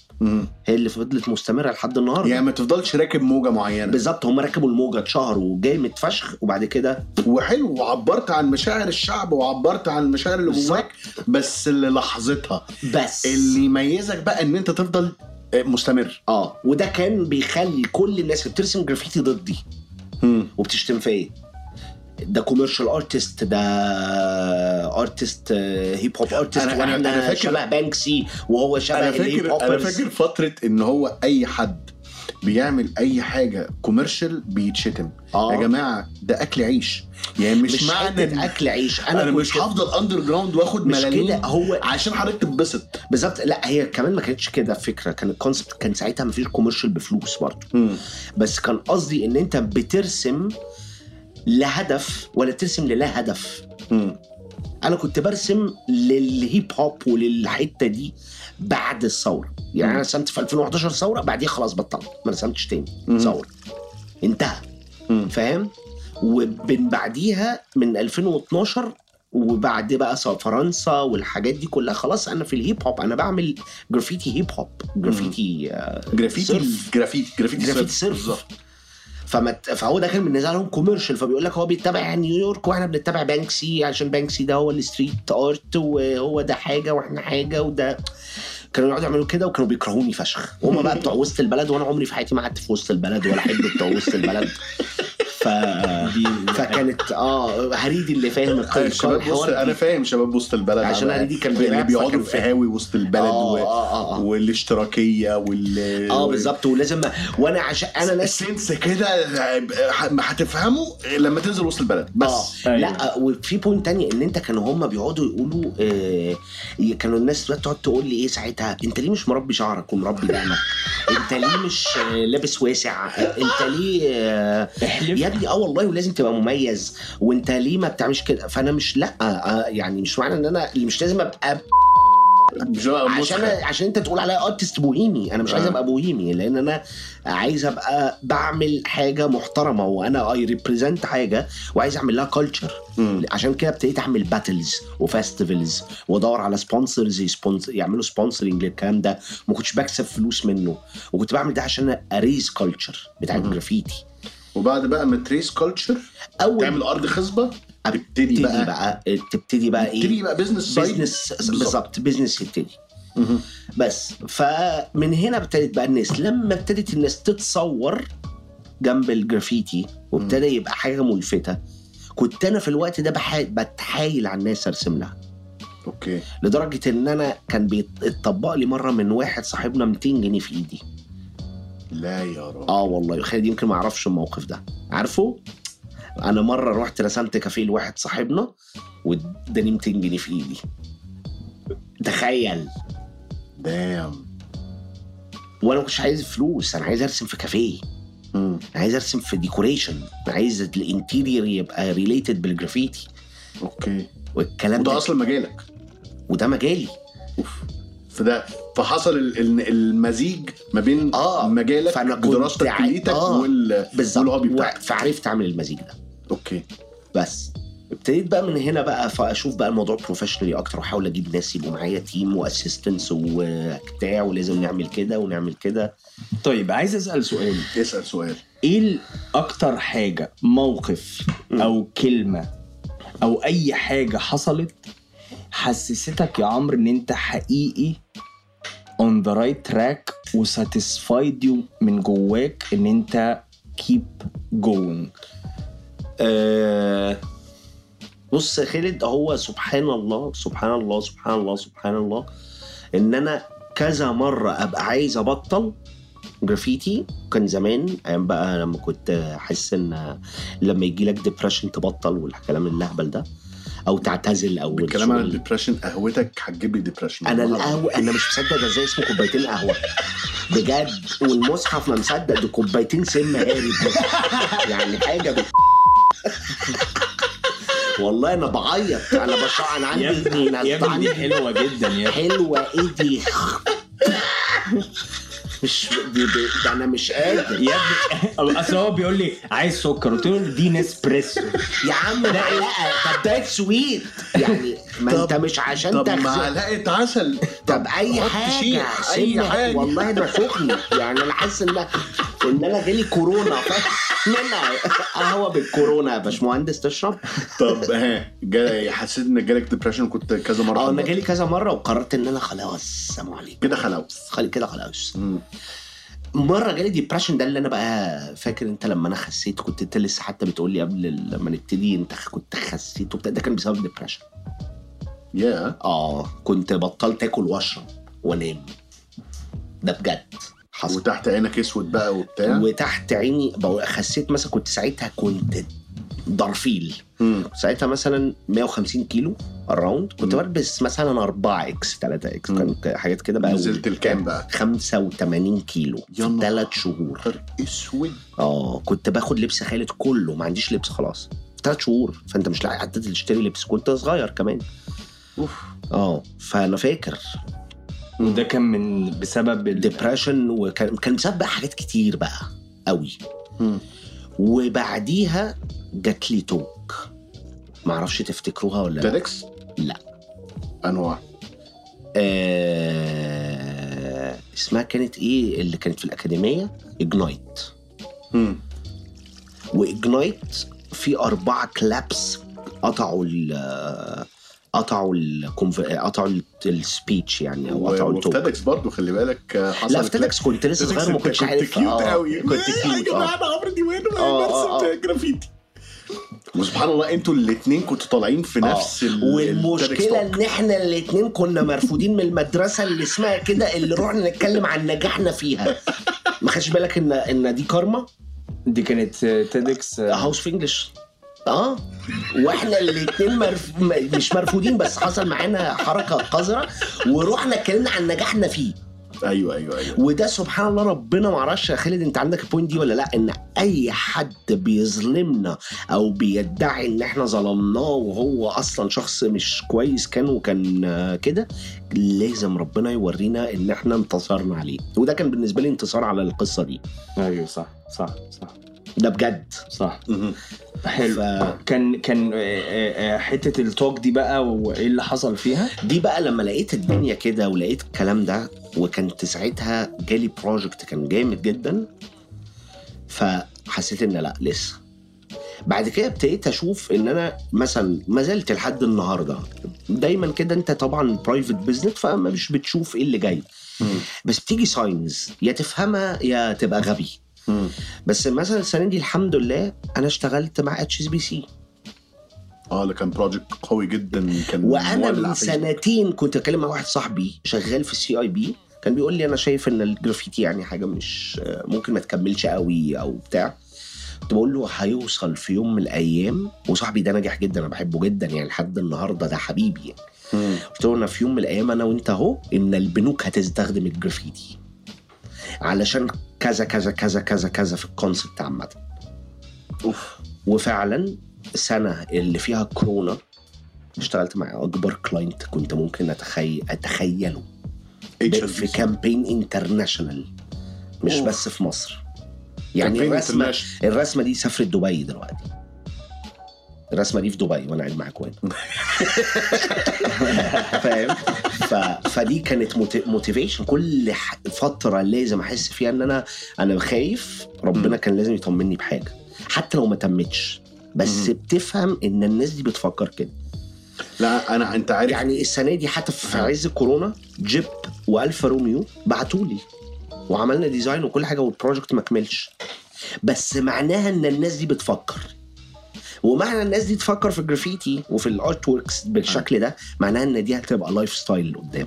هي اللي فضلت مستمره لحد النهارده. يعني ما تفضلش راكب موجه معينه. بالظبط, هم ركبوا الموجه, اتشهروا وجامد فشخ, وبعد كده وحلو, وعبرت عن مشاعر الشعب, وعبرت عن مشاعر اللي جواك, بس لحظتها. بس اللي يميزك بقى ان انت تفضل مستمر. وده كان بيخلي كل الناس اللي بترسم جرافيتي ضدي وبتشتم فيه. ده كوميرشال ارتست, ده ارتست هيب هوب ارتست, وانا فاكر شبه بانكسي وهو شبه الهيب هوبرز. انا فاكر فتره ان هو اي حد بيعمل اي حاجه كوميرشال بيتشتم. يا جماعه ده اكل عيش, يعني مش معنى اكل عيش انا مش هفضل اندر جراوند واخد ملالين هو عشان حضرتك تتبسط. بالظبط. لا, هي كمان ما كانتش كده فكره, كان الكونسبت كان ساعتها ما فيش كوميرشال بفلوس برضه, بس كان قصدي ان انت بترسم لا هدف ولا ترسم للا هدف. انا كنت برسم للهيب هوب وللحته دي بعد الثوره. يعني انا رسمت في 2011 ثوره، بعديه خلاص بطلت، ما رسمتش تاني ثوره، انتهى فاهم. وبين بعديها من 2012 وبعد بقى فرنسا والحاجات دي كلها، خلاص انا في الهيب هوب انا بعمل جرافيتي هيب هوب، جرافيتي جرافيتي سيرف. فهو داخل من نزاع لهم كوميرشال، فبيقول لك هو بيتابع نيويورك واحنا بنتابع بانكسي، عشان بانكسي ده هو الستريت ارت وهو ده حاجه واحنا حاجه، وده كانوا يقعدوا يعملوا كده وكانوا بيكرهوني فشخ. وهم بقى بتوع وسط البلد، وانا عمري في حياتي ما قعدت في وسط البلد ولا حد بتوع وسط البلد. فكانت هريدي اللي فاهم القصه، انا فاهم شباب وسط البلد، عشان هريدي كان اللي بيقعدوا في هاوي وسط البلد والاشتراكيه بالظبط. ولازم وانا عشان انا لسه كده هتفهمه لما تنزل وسط البلد بس. لا، وفي بوينت تانية ان انت كانوا هم بيقعدوا يقولوا كانوا الناس بتقعد تقول لي ايه ساعتها، انت ليه مش مربي شعرك ومربي دقنك، انت ليه مش لابس واسع، انت ليه يا ابني والله ولازم تبقى مميز، وانت ليه ما بتعملش كده. فانا مش يعني مش معنى ان انا اللي مش لازم ابقى عشان انت تقول عليا ارتست بوهيمي. انا مش عايز ابقى بوهيمي، لان انا عايز ابقى بعمل حاجه محترمه، وانا اي ريبريزنت حاجه وعايز اعمل لها كلتشر. عشان كده ابتديت اعمل باتلز وفستيفالز وادور على سبونسرز يعملوا سبونسرنج للكلام ده. ما كنتش بكسب فلوس منه، وكنت بعمل ده عشان اريز كلتشر بتاع الجرافيتي. وبعد بقى ما تريس كلتشر تعمل ارض خصبه، تبتدي بقى بيزنس بالظبط، بيزنس يبتدي بس. فمن هنا ابتدت بقى الناس، لما ابتدت الناس تتصور جنب الجرافيتي وابتدى يبقى حاجه ملفته، كنت انا في الوقت ده بتحايل على الناس ارسم لها. اوكي، لدرجه ان انا كان بيتطبق لي مره من واحد صاحبنا 200 جنيه في ايدي. لا يا رب. والله خالد يمكن ما اعرفش الموقف ده، عارفه انا مره روحت رسمت كافيه لواحد صاحبنا واداني 200 جنيه في ايدي. تخيل. دام. وانا مش عايز فلوس، انا عايز ارسم في كافيه، عايز ارسم في ديكوريشن، عايز الانتيريور يبقى ريليتد بالجرافيتي. اوكي، والكلام ده اصلا مجالك وده مجالي. فده فحصل المزيج ما بين مجالك ودراستك كليتك والهوبي بتاعك، فعرفت اعمل المزيج ده. اوكي، بس ابتديت بقى من هنا بقى اشوف بقى الموضوع بروفيشنالي اكتر، واحاول اجيب ناس يبقوا معايا تيم واسيستنس وبتاع، ولازم نعمل كده ونعمل كده. طيب، عايز اسال سؤال. اسال سؤال. ايه اكتر حاجه، موقف او كلمه او اي حاجه حصلت حسستك يا عمرو ان انت حقيقي on the right track وsatisfied you من جواك ان انت keep going؟ بص يا خالد، هو سبحان الله ان انا كذا مرة ابقى عايز ابطل جرافيتي. كان زمان ايام بقى لما كنت حاسس ان لما يجي لك ديبرشن تبطل والكلام الهبل ده، او تعتزل، او الكلام عن الديبرشن. قهوتك هتجيب لي ديبرشن. انا القهوه انا مش مصدق ده ازاي اسمه كوبايتين قهوه بجد، والمصحف ما مصدق ده كوبايتين سم هاري يعني حاجه والله انا بعيط، انا بشعل عندي نزعه حلوه جدا يا حلوه ايدي مش ده انا مش قادر يا ابني. اصل هو بيقول لي عايز سكر، قلت له دي نسبريسو يا عم. لا، طب ده سويت يعني، ما انت مش عشان تاخد طب معلقه عسل، طب اي حاجه اي حاجه. والله ده سخن يعني، انا حاسس ان انا جالي كورونا. منها قهوه بالكورونا يا باشمهندس تشرب. طب جاي حسيت ان جالك ديبرشن كنت كذا مره؟ انا جالي كذا مره، وقررت ان انا خلاص سلام عليك كده، خلاص خلي كده خلاص. مره جالي ديبرشن، ده اللي انا بقى فاكر. انت لما انا خسيت كنت انت لسه حتى بتقول لي قبل لما نبتدي انت كنت خسيت وبتاع، ده كان بسبب ديبرشن. يا كنت بطلت اكل واشرب وانام، ده بجد حصل. وتحت عينك اسود بقى وبتاع؟ وتحت عيني خسيت مثلا، كنت ساعتها كنت ضرفيل، ساعتها مثلا 150 كيلو الراوند، كنت بلبس مثلا 4X 3X، كان حاجات كده بقى. نزلت الكام بقى؟ 85 كيلو في 3 شهور. اسود. كنت باخد لبس خالد كله، ما عنديش لبس خلاص. 3 شهور. فانت مش لاقي حد تشتري لبس كنت صغير كمان. فانا فاكر وده كان من بسبب الديبريشن وكان بسبب حاجات كتير بقى قوي. وبعديها جات لي توك، معرفش تفتكروها ولا لا. تيدكس؟ لا. انواع اسمها كانت ايه اللي كانت في الاكاديميه؟ اجنايت. واجنايت في 4 كلابس قطعوا السبيتش يعني، او قطعوا التوك. وفتدكس برضو خلي بالك حصل. لا فتدكس كنت لسه صغير، ما كنتش عارف. كيوت قوي، كنت كيوت. يا جماعه انا عمرو ديوان وبرسم جرافيتي. وسبحان الله انتوا الاثنين كنتوا طالعين في نفس والمشكله ان احنا الاثنين كنا مرفوضين من المدرسه اللي اسمها كده، اللي رحنا نتكلم عن نجاحنا فيها. ما خدش بالك ان دي كارما؟ دي كانت تيدكس هاوس في انجلش. واحنا الاثنين مش مرفوضين، بس حصل معانا حركه قذره ورحنا اتكلمنا عن نجاحنا فيه. ايوه. وده سبحان الله ربنا، معرفش يا خالد انت عندك البوينت دي ولا لا، ان اي حد بيظلمنا او بيدعي ان احنا ظلمناه وهو اصلا شخص مش كويس كان وكان كده، لازم ربنا يورينا ان احنا انتصرنا عليه. وده كان بالنسبه لي انتصار على القصه دي. ايوه صح ده بجد صح. حلو. كان حته التوك دي بقى وايه اللي حصل فيها دي بقى، لما لقيت الدنيا كده ولقيت الكلام ده، وكانت ساعتها جالي بروجكت كان جامد جدا، فحسيت ان لا لسه. بعد كده ابتديت اشوف ان انا مثلا ما زلت لحد النهارده دايما كده، انت طبعا برايفت بيزنس فما مش بتشوف ايه اللي جاي، بس بتيجي ساينز يا تفهمها يا تبقى غبي. بس مثلا السنه دي الحمد لله انا اشتغلت مع HSBC. اللي كان بروجكت قوي جدا كان. وانا من سنتين كنت اتكلم مع واحد صاحبي شغال في CIB، كان بيقول لي انا شايف ان الجرافيتي يعني حاجه مش ممكن ما تكملش قوي او بتاع. كنت بقول له هيوصل في يوم من الايام، وصاحبي ده ناجح جدا انا بحبه جدا يعني لحد النهارده، ده حبيبي يعني. قلت له في يوم من الايام انا وانت اهو، ان البنوك هتستخدم الجرافيتي علشان كذا كذا كذا كذا كذا في الكونسبت عامه. وفعلا السنه اللي فيها كورونا اشتغلت مع اكبر كلاينت كنت ممكن اتخيله في كامبين انترناشونال، مش بس في مصر يعني. الرسمه دي سافرت دبي دلوقتي، الرسمه دي في دبي وانا قاعد معاك وين. فاهم؟ فدي كانت موتيفيشن. كل فتره لازم احس فيها ان انا خايف، ربنا كان لازم يطمني بحاجه حتى لو ما تمتش، بس بتفهم ان الناس دي بتفكر كده. لا انا انت عارف يعني السنه دي حتى في عز كورونا جيب والفا روميو بعتولي وعملنا ديزاين وكل حاجه والبروجكت ما كملش، بس معناها ان الناس دي بتفكر، ومعنى الناس دي تفكر في الجرافيتي وفي الارت ووركس بالشكل ده معناها ان دي هتبقى لايف ستايل قدام.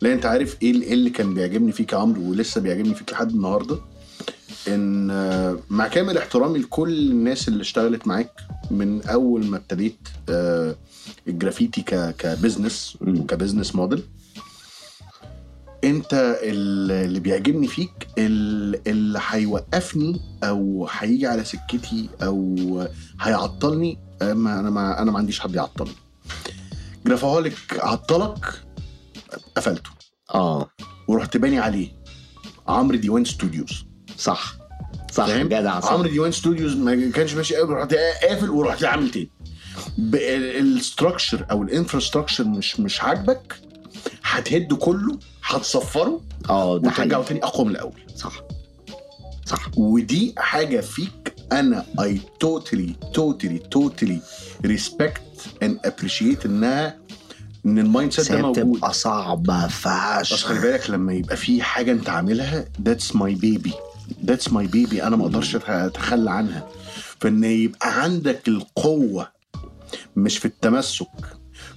لا انت عارف ايه اللي كان بيعجبني فيك يا عمرو ولسه بيعجبني فيك لحد النهارده، ان مع كامل احترامي لكل الناس اللي اشتغلت معاك من اول ما ابتديت الجرافيتي كبزنس وكبزنس موديل، انت اللي بيعجبني فيك اللي هيوقفني او هيجي على سكتي او هيعطلني. انا ما عنديش حد يعطلني. جرافهوليك عطلك قفلته ورحت باني عليه عمرو ديوان ستوديوز. صح جدع. عمرو ديوان ستوديوز ما كانش ماشي قوي، رحت قافل ورحت عامل تاني. الاستراكشر او الانفراستراكشر مش عاجبك، هتهد كله، هتصفره وترجعه تاني اقوى من الاول. صح. ودي حاجه فيك انا I totally respect and appreciate ان المايند سيت ده موجود. بتبقى صعبه فشخ، خلي بالك لما يبقى في حاجه انت عاملها that's my baby انا ما اقدرش اتخلى عنها. فان يبقى عندك القوه مش في التمسك،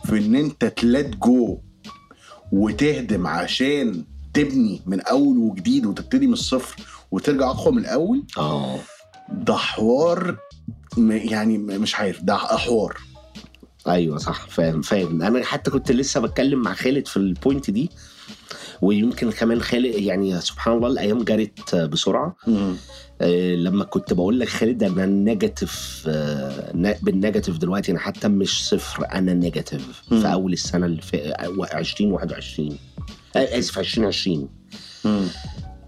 في ان انت تلات جو وتهدم عشان تبني من اول وجديد وتبتدي من الصفر وترجع اقوى من الاول. ده حوار يعني مش عارف، ده حوار. ايوه صح، فاهم. انا حتى كنت لسه بتكلم مع خالد في البوينت دي، ويمكن كمان خالد يعني سبحان الله الايام جرت بسرعه. لما كنت بقول لك خالد انا نيجاتيف بالنيجاتيف دلوقتي انا حتى مش صفر انا نيجاتيف في اول السنه اللي في 2021 اسف 2020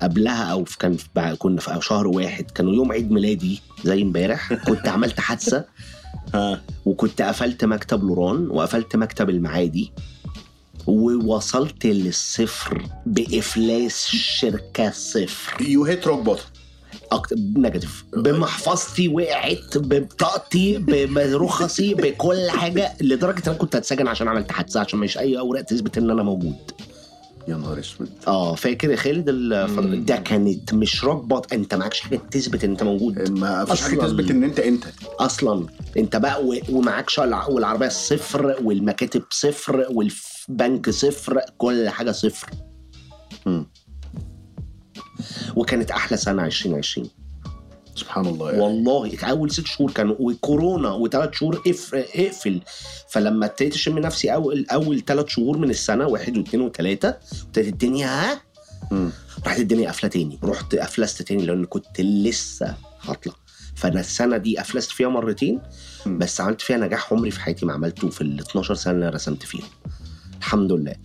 قبلها او كان كنا في شهر واحد كانوا يوم عيد ميلادي زي امبارح كنت عملت حادثه وكنت قفلت مكتب لوران وقفلت مكتب المعادي ووصلت للصفر بإفلاس شركة صفر. You hit rock bottom. نيجاتيف بمحفظتي وقعت ببطاقتي برخصي بكل حاجة لدرجة أنا كنت هتسجن عشان عملت حادثة عشان مش أي أوراق تثبت إن أنا موجود. يا نهار اسود. فاكر يا خالد ده كانت مش روك بوت انت معكش حاجه تثبت ان انت موجود, ما فيش حاجه تثبت ان انت اصلا انت بقى ومعكش والعربيه صفر والمكاتب صفر والبنك صفر كل حاجه صفر. وكانت احلى سنه 2020 سبحان الله يعني. والله اول 6 شهور كانوا وكورونا و3 شهور اقفل, فلما ابتديت اشم نفسي اول 3 شهور من السنه 1 و2 و3 ابتدت الدنيا راحت الدنيا قافله تاني, رحت افلست تاني لان كنت لسه هطلع. فانا السنه دي افلست فيها مرتين بس عملت فيها نجاح عمري في حياتي ما عملته في ال 12 سنه اللي رسمت فيها الحمد لله.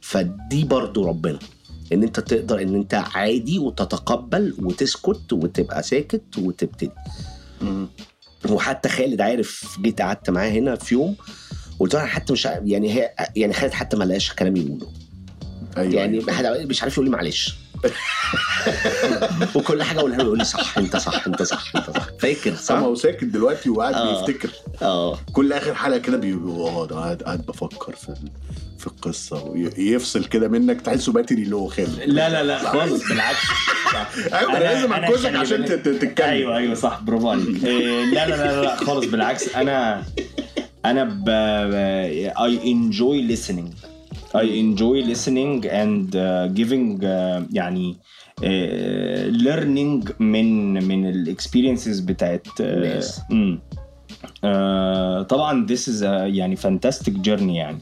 فدي برضو ربنا ان انت تقدر ان انت عادي وتتقبل وتسكت وتبقى ساكت وتبتدي. وحتى خالد عارف جيت قعدت معاه هنا في يوم قلت له حتى مش يعني هي يعني خالد حتى ما لقاش كلام يقوله. أيوة يعني أيوة. مش عارف يقول لي معلش وكل حاجه اقولها له يقول لي صح انت صح انت صح انت صح فاكر صح هو ساكت دلوقتي وقاعد بيفتكر كل اخر حلقه كده قاعد بفكر في القصه ويفصل كده منك تحسه باتري لو خالد. لا خالص بالعكس ايوه لازم انكشك عشان تتكلم. ايوه صح برافو عليك. لا خالص بالعكس انا I enjoy listening and giving يعني learning من ال experiences بتاعت yes. طبعا this is يعني fantastic journey يعني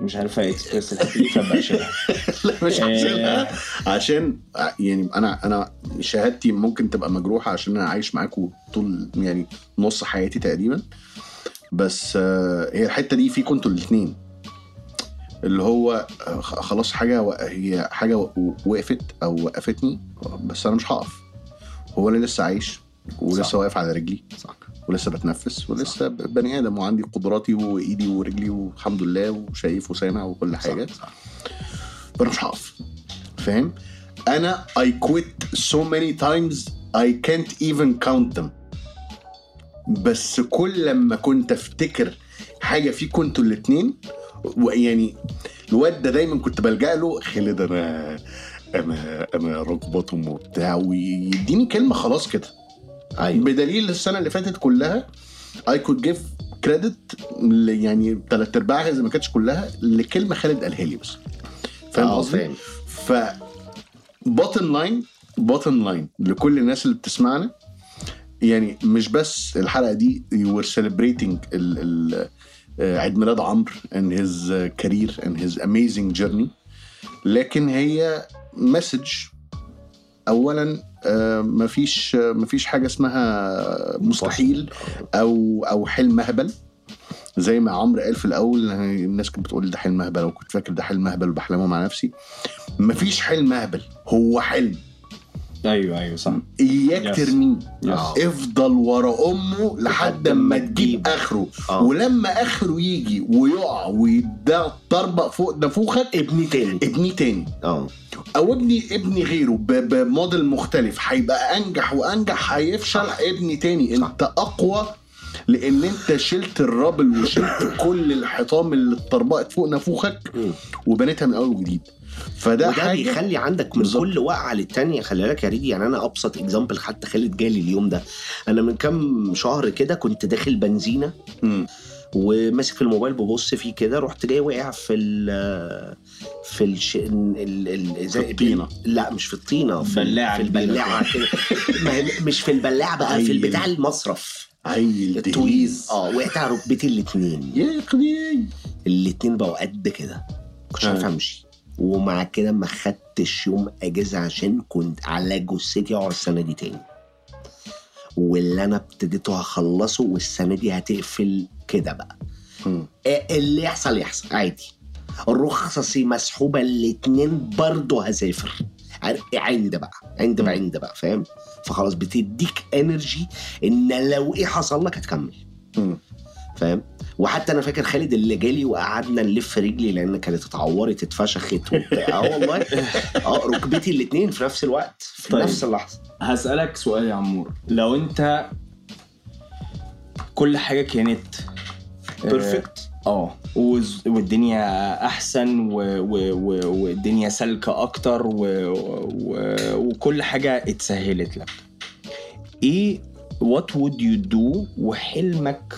مش عارف اكسبرس الحقيقه باشا مش عارف عشان يعني انا شهادتي ممكن تبقى مجروحه عشان انا عايش معاكم طول يعني نص حياتي تقريبا, بس هي الحته دي في كنتوا الاثنين اللي هو خلاص هي حاجه وقفت او وقفتني بس انا مش هقف. هو انا لسه عايش ولسه واقف على رجلي صح ولسه بتنفس ولسه بني ادم وعندي قدراتي وايدي ورجلي والحمد لله وشايف وسامع وكل حاجه صح. فانا مش هقف فاهم. انا I quit so many times I can't even count them, بس كل لما كنت افتكر حاجه في كنتوا الاثنين يعني الواد ده دايما كنت بلجأ له خالد انا ركبتهم وبتاع ويديني كلمه خلاص كده أيوة. بدليل السنه اللي فاتت كلها I could give credit يعني 3/4 زي ما كانتش كلها لكلمه خالد قالها لي بس فاهم قصدي. ف bottom line لكل الناس اللي بتسمعنا يعني مش بس الحلقه دي you were celebrating عيد ميلاد عمرو and his career and his amazing journey, لكن هي مسج. اولا مفيش حاجه اسمها مستحيل او حلم هبل زي ما عمرو قال في الاول. الناس كانت بتقول ده حلم هبل وكنت فاكر ده حلم هبل وبحلمه مع نفسي. مفيش حلم هبل, هو حلم. ايوه صح. اياك ترميه افضل ورا امه لحد ما تجيب اخره ولما اخره يجي ويقع ويدع ضربه فوق نافوخك ابني تاني او ابني غيره بموديل مختلف هيبقى انجح هيفشل ابني تاني. انت اقوى لان انت شلت الرابل وشلت كل الحطام اللي اتطربقت فوق نافوخك وبنيتها من اول وجديد. فده بيخلي عندك من بالزبط. كل وقعه للتانيه خلي بالك يا ريدي. يعني انا ابسط اكزامبل حتى خالد جالي اليوم ده. انا من كام شهر كده كنت داخل بنزينه وماسك الموبايل ببص فيه كده رحت جاي واقع في الطينه. لا مش في الطينه في البلاعه مش في البلاعه بقى في البتاع المصرف عيل التويز وقعت على ركبتي الاثنين يا قديم الاتنين بقوا قد كده مكنتش عارف امشي. ومع كده ما خدتش يوم اجازه عشان كنت على جثتي اقعد السنه دي تاني. واللي انا ابتديته هخلصه والسنه دي هتقفل كده بقى. اللي يحصل يحصل عادي. رخصتي مسحوبه الاتنين برضو هسافر. عند بقى فاهم. فخلاص بتديك انرجي ان لو ايه حصل لك هتكمل فاهم. وحتى انا فاكر خالد اللي جالي وقعدنا نلف رجلي لان كانت اتعورت اتفشخت والله ركبتي الاتنين في نفس الوقت في طيب. نفس اللحظه. هسألك سؤال يا عمور، لو انت كل حاجه كانت بيرفكت والدنيا احسن والدنيا سالكه اكتر وكل حاجه اتسهلت لك، ايه what would you do وحلمك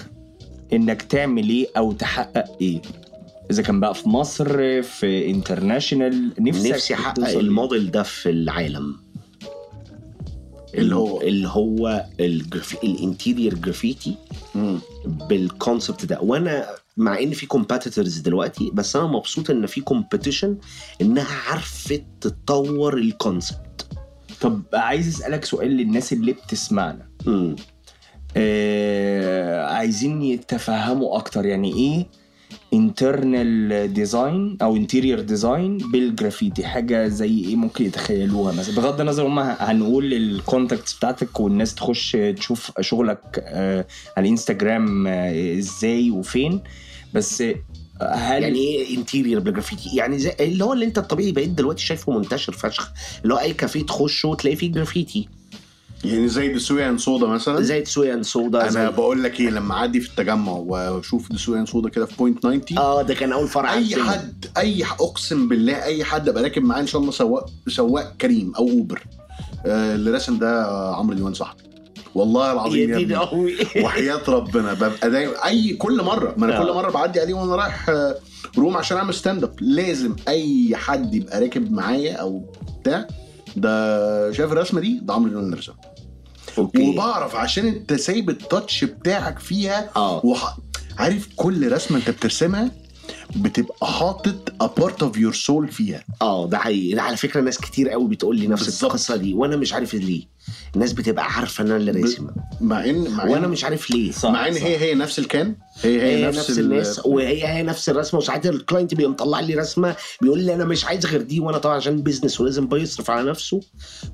انك تعمل ايه او تحقق ايه؟ اذا كان بقى في مصر في انترناشنال، نفسي احقق الموديل ده في العالم اللي هو الانتيرير جرافيتي بالكونسبت ده. وانا مع ان في كومبيتيتورز دلوقتي، بس انا مبسوط ان في كومبيتيشن انها عرفت تطور الكونسبت. طب عايز اسالك سؤال للناس اللي بتسمعنا عايزين يتفهموا اكتر، يعني ايه internal design او interior design بالجرافيتي؟ حاجه زي ايه ممكن يتخيلوها مثلا؟ بغض النظر هما هنقول الكونتاكتس بتاعتك والناس تخش تشوف شغلك على الانستجرام ازاي وفين، بس هل يعني ايه انتيرير بالجرافيتي؟ يعني زي اللي هو اللي انت الطبيعي بقيت دلوقتي شايفه منتشر فشخ، اللي هو اي كافيه تخشه وتلاقي فيه جرافيتي، يعني زي دسوية عن صودا مثلا. انا بقول لك ايه، لما عادي في التجمع واشوف دسوية عن صودا كده في بوينت 90 ده كان اول فرع. اي حد اقسم بالله اي حد ابقى راكب معاه ان شاء الله سواق كريم او اوبر. اللي رسم ده عمرو ديوان صاحبي والله العظيم يا ابني وحياة ربنا. ببقى دايما كل مره بعدي عليه وانا رايح روم عشان اعمل ستاند اب، لازم اي حد يبقى راكب معايا او بتاع ده شايف الرسمه دي ده عمرو ديوان رسمها. وبعرف عشان انت سايب التاتش بتاعك فيها عارف كل رسمه انت بترسمها بتبقى حاطط a part of your soul فيها. ده حقيقي. على فكره ناس كتير قوي بتقول لي نفس القصه دي وانا مش عارف ليه. الناس بتبقى عارفه ان انا اللي راسمها وانا مش عارف ليه، مع ان هي نفس الكان، هي نفس الناس، وهي نفس الرسمه. وساعات الكلاينت بيطلع لي رسمه بيقول لي انا مش عايز غير دي، وانا طبعا عشان بيزنس ولازم بيصرف على نفسه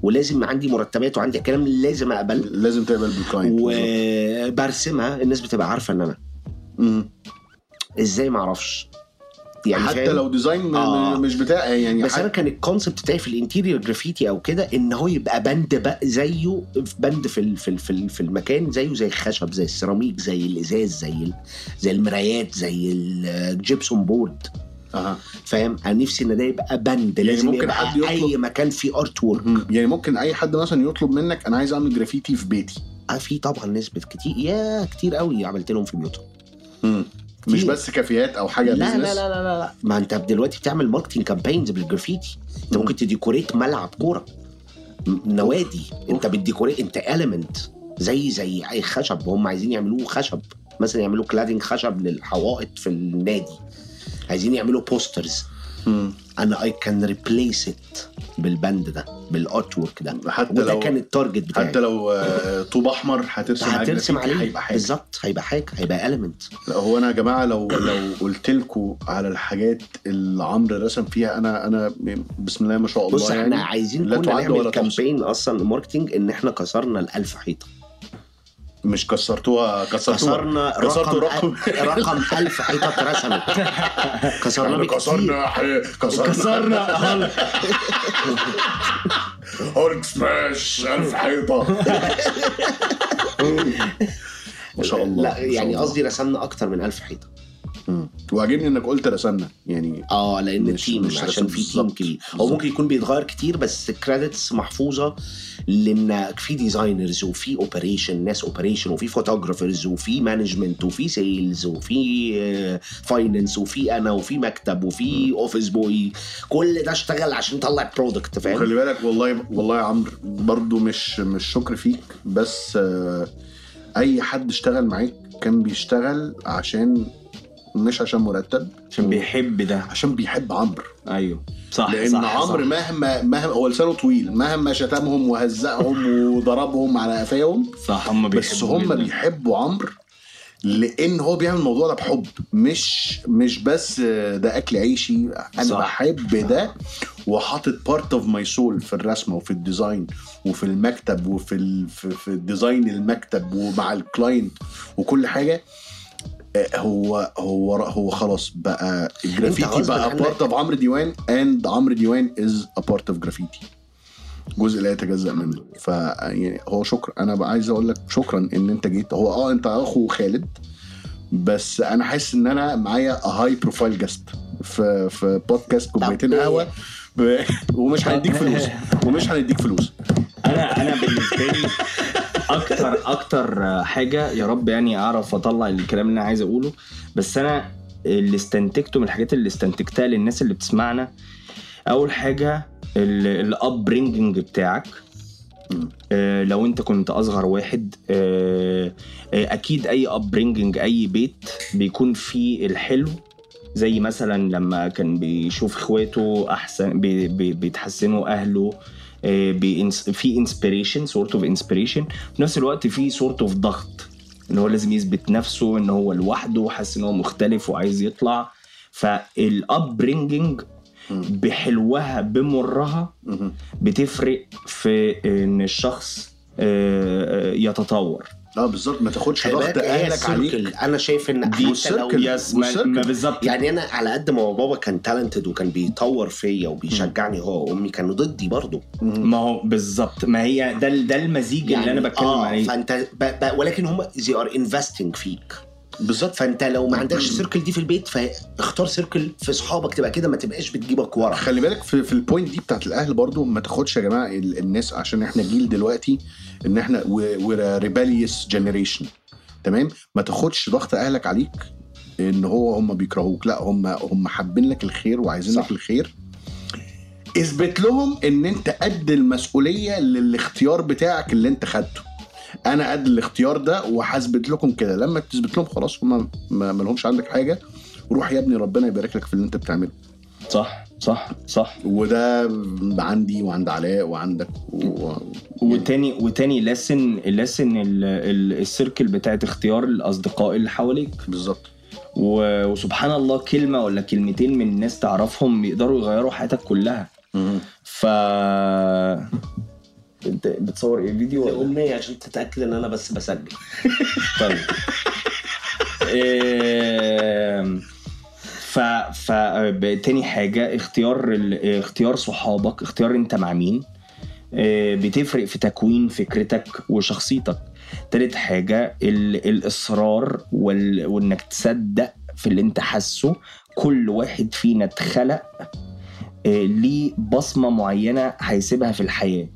ولازم عندي مرتبات وعندي كلام لازم اقبل، لازم تقبل بالكلاينت وبرسمها. الناس بتبقى عارفه ان انا ازاي ما اعرفش يعني، حتى لو ديزاين مش بتاعي يعني. بس انا كان الكونسبت بتاعي في الانتيرير جرافيتي او كده ان هو يبقى بند بقى زيه بند في المكان، زيه زي الخشب، زي السيراميك، زي الازاز، زي المرايات، زي الجيبسون بورد فاهم. انا نفسي ان ده يبقى بند، يعني لازم يبقى حد يطلب اي مكان فيه ارت وورك. يعني ممكن اي حد مثلا يطلب منك انا عايز اعمل جرافيتي في بيتي. في طبعا نسبه كتير كتير قوي عملت لهم في بيوتهم، مش بس كافيات او حاجه بزنس. لا، ما انت دلوقتي بتعمل ماركتنج كامبينز بالجرافيتي. انت ممكن تديكوريت ملعب كوره، نوادي، انت بتديكوريت، انت element زي اي خشب. هم عايزين يعملوه خشب مثلا، يعملوا كلادنج خشب للحوائط في النادي، عايزين يعملوا بوسترز. انا اي كان ريبليس ات بالبند ده بالارت وورك ده، حتى لو كان التارجت بتاعي، حتى لو طوب احمر هترسم عليه هيبقى حاجه بالظبط، هيبقى المنت. لا هو انا يا جماعه لو قلت لكم على الحاجات اللي عمرو رسم فيها، انا بسم الله ما شاء الله. بص يعني احنا عايزين نعمل كامبين اصلا ماركتنج ان احنا كسرنا ال1000 حيطه. مش كسرنا رقم 1000 حيطه اترسمت. كسرنا هولك سماش 1000 حيطه ما شاء الله. لا يعني قصدي رسمنا اكتر من 1000 حيطه. وعجبني انك قلت رسمنا، يعني لان التيم عشان في تيم كبير هو ممكن يكون بيتغير كتير، بس الكريدتس محفوظه لان في ديزاينرز وفي اوبريشن، ناس اوبريشن، وفي فوتوغرافرز، وفي مانجمنت، وفي سيلز، وفي فاينانس، وفي انا، وفي مكتب، وفي اوفيس بوي. كل ده اشتغل عشان يطلع برودكت فاهم. خلي بالك والله يا عمرو برضو مش شكر فيك، بس اي حد اشتغل معاك كان بيشتغل عشان مش عشان مرتب، عشان بيحب ده، عشان بيحب عمرو. ايوه صح، لان عمرو مهما هو لسانه طويل، مهما شتمهم وهزقهم وضربهم على قفاهم، صح، هم بس هم بيحبوا عمرو لان هو بيعمل الموضوع ده بحب، مش بس ده اكل عيشي، انا بحب ده وحاطط بارت اوف ماي سول في الرسمه وفي الديزاين وفي المكتب وفي في ديزاين المكتب ومع الكلاينت وكل حاجه. هو خلاص بقى الجرافيتي بقى بارت اوف عمرو ديوان، اند عمرو ديوان از ا بارت اوف جرافيتي، جزء لا يتجزأ منه. فيعني هو شكر، انا بقى عايز اقول لك شكرا ان انت جيت. هو انت اخو خالد، بس انا حاسس ان انا معايا هاي بروفايل جاست في بودكاست كوبايتين قهوه، ومش هنديك فلوس. انا بالنسبه لي اكتر حاجه، يا رب يعني اعرف اطلع الكلام اللي انا عايز اقوله، بس انا اللي استنتجته من الحاجات اللي استنتجتها للناس اللي بتسمعنا، اول حاجه الابرينجنج بتاعك. لو انت كنت اصغر واحد، اكيد اي ابرينجنج اي بيت بيكون فيه الحلو، زي مثلا لما كان بيشوف اخواته احسن، بيتحسنوا اهله، في انسبيريشن، سورت اوف انسبيريشن، في نفس الوقت في سورت اوف ضغط ان هو لازم يثبت نفسه، ان هو لوحده وحاسس ان هو مختلف وعايز يطلع. فالابرينجنج بحلوها بمرها بتفرق في ان الشخص يتطور. لا بالظبط، ما تاخدش ضغط اهلك عليك. انا شايف ان حتى لو يعني انا على قد ما بابا كان تالنتد وكان بيطور فيا وبيشجعني، هو امي كانوا ضدي برضو. ما هو بالظبط، ما هي ده المزيج يعني اللي انا بتكلم عليه. فانت ولكن هم زي ار انفستنج فيك بالظبط. فانت لو ما عندكش سيركل دي في البيت، فاختار سيركل في صحابك تبقى كده، ما تبقاش بتجيبك ورا. خلي بالك في البوينت دي بتاعت الاهل برضو، ما تاخدش يا جماعه الناس، عشان احنا جيل دلوقتي ان احنا وير ريبليوس جنريشن، تمام؟ ما تاخدش ضغط اهلك عليك ان هم بيكرهوك، لا، هم حابين لك الخير وعايزين لك الخير. اثبت لهم ان انت قد المسؤوليه للاختيار بتاعك اللي انت خدته. انا قد الاختيار ده وحاسبت لكم كده. لما تثبت لهم خلاص هم ما لهمش عندك حاجه، وروح يا ابني ربنا يبارك لك في اللي انت بتعمله. صح. وده عندي وعند علاء وعندك وتاني لسن السيركل بتاعت اختيار الاصدقاء اللي حواليك بالظبط. وسبحان الله، كلمه ولا كلمتين من الناس تعرفهم يقدروا يغيروا حياتك كلها. ف انت بتصور ايه فيديو الامنيه عشان تتاكد ان انا بس بسجل؟ طيب تاني حاجه، اختيار صحابك، اختيار انت مع مين، بتفرق في تكوين فكرتك وشخصيتك. تالت حاجه، الاصرار وانك تصدق في اللي انت حاسه. كل واحد فينا اتخلق ليه بصمه معينه هيسيبها في الحياه.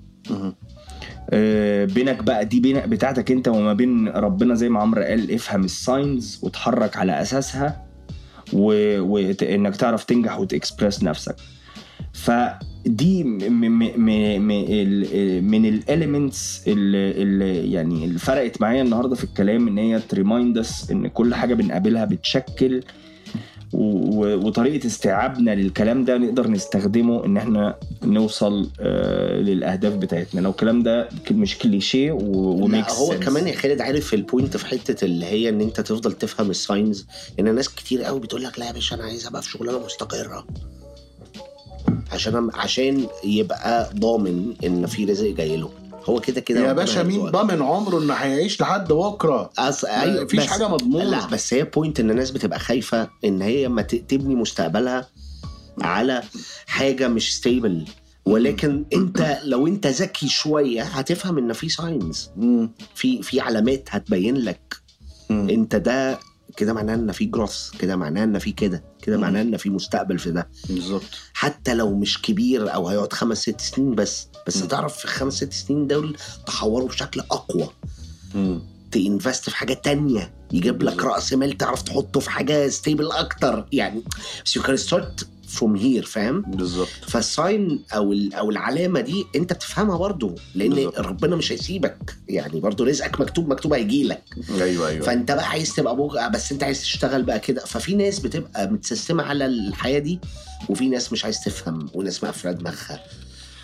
بينك بقى، دي بينك بتاعتك انت وما بين ربنا، زي ما عمرو قال، افهم الساينز وتحرك على اساسها، وانك تعرف تنجح وتكسبرس نفسك. فدي من الاليمنتس اللي يعني فرقت معايا النهارده في الكلام، ان هي تريمايندس ان كل حاجه بنقابلها بتشكل، وطريقة استيعابنا للكلام ده نقدر نستخدمه ان احنا نوصل للأهداف بتاعتنا. لو الكلام ده مش كليشيه وميكس هو sense. كمان يا خالد، عارف البوينت في حتة اللي هي ان انت تفضل تفهم الساينز، ان الناس كتير قوي بتقول لك لا يا باشا انا عايز ابقى في شغلانة مستقرة عشان يبقى ضامن ان في رزق جاي له. هو كده كده يا باشا، مين ضامن عمره انه هيعيش لحد بكره؟ ايوه، مفيش حاجه مضمونه. لا بس هي بوينت ان الناس بتبقى خايفه ان هي ما تبني مستقبلها على حاجه مش ستيبل، ولكن انت لو انت ذكي شويه هتفهم ان في ساينز، في علامات هتبين لك انت ده كده، معناه ان في جروث، كده معناه ان في كده معناه ان في مستقبل في ده بالظبط. حتى لو مش كبير او هيقعد 5-6 سنين بس هتعرف في 5-6 سنين دول تحوره بشكل اقوى، تنفست في حاجه تانية يجيب لك راس مال تعرف تحطه في حاجه ستيبل اكتر. يعني بس you can start فروم هير فاهم بالظبط. فالساين او العلامه دي انت بتفهمها برضو لان بالزبط. ربنا مش هيسيبك يعني برضو رزقك مكتوب هيجيلك. ايوه فانت بقى عايز تبقى بس انت عايز تشتغل بقى كده. ففي ناس بتبقى متسيستمه على الحياه دي وفي ناس مش عايز تفهم وناس مقفله دماغها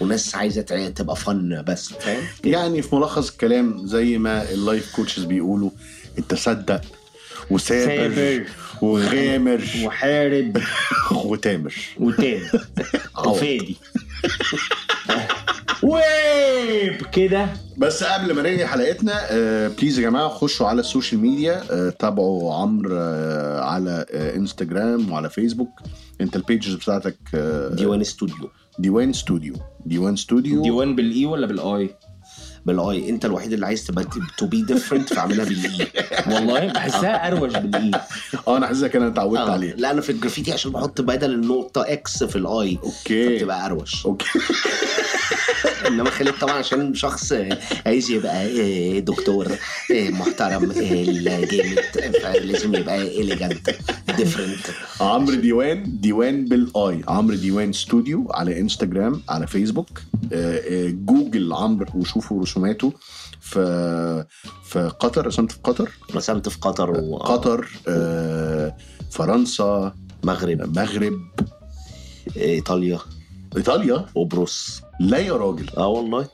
وناس عايزه تبقى فن بس فاهم. يعني في ملخص الكلام زي ما اللايف كوتشز بيقولوا انت صدق وسابر وغامر وحارب وتامر وفادي ويب كده. بس قبل ما ننهي حلقتنا بليز يا جماعه خشوا على السوشيال ميديا تابعوا عمرو على انستجرام وعلى فيسبوك. انت البيجز بتاعتك ديوان ستوديو ديوان بالاي ولا بالاي؟ بالاي. انت الوحيد اللي عايز تبقى تو بي ديفرنت فاعملها بالاي والله بحسها اروج بالاي. انا حاسسها كده اتعودت عليه. لا انا في الجرافيتي عشان بحط بدل النقطه اكس في الاي اوكي بتبقى اروش اوكي. انما خالد طبعا عشان شخص عايز يبقى دكتور محترم الجامد فلازم يبقى إليجانت ديفرنت. عمرو ديوان بالاي. عمرو ديوان ستوديو على انستجرام على فيسبوك. جوجل عمرو وشوفوا رسوماته في قطر. رسمت في قطر قطر فرنسا مغرب ايطاليا وبروس. لا يا راجل والله.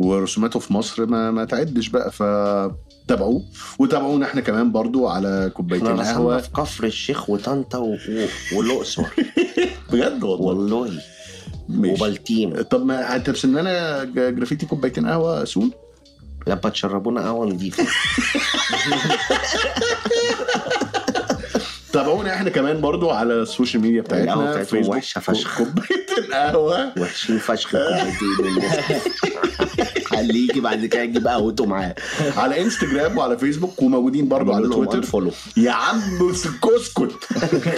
ورسوماته في مصر ما تعدش بقى. فتابعوه وتابعونا احنا كمان برضو على كوبايتين قهوه في كفر الشيخ وطنطا والاقصر بجد والله وبلتيم. طب ما هترسم لنا جرافيتي كوبايتين قهوه سون؟ لا بتشربونا قهوه نضيفه. تابعونا احنا كمان برضو على السوشيال ميديا بتاعتنا فيسبوك وحشه فشخ كوبايتين قهوه وحشين فشخ كوبايتين. اللي يجي بعد كده يجيب قهوته معاه على انستجرام وعلى فيسبوك وموجودين برضو على تويتر. فولو يا عم اسكت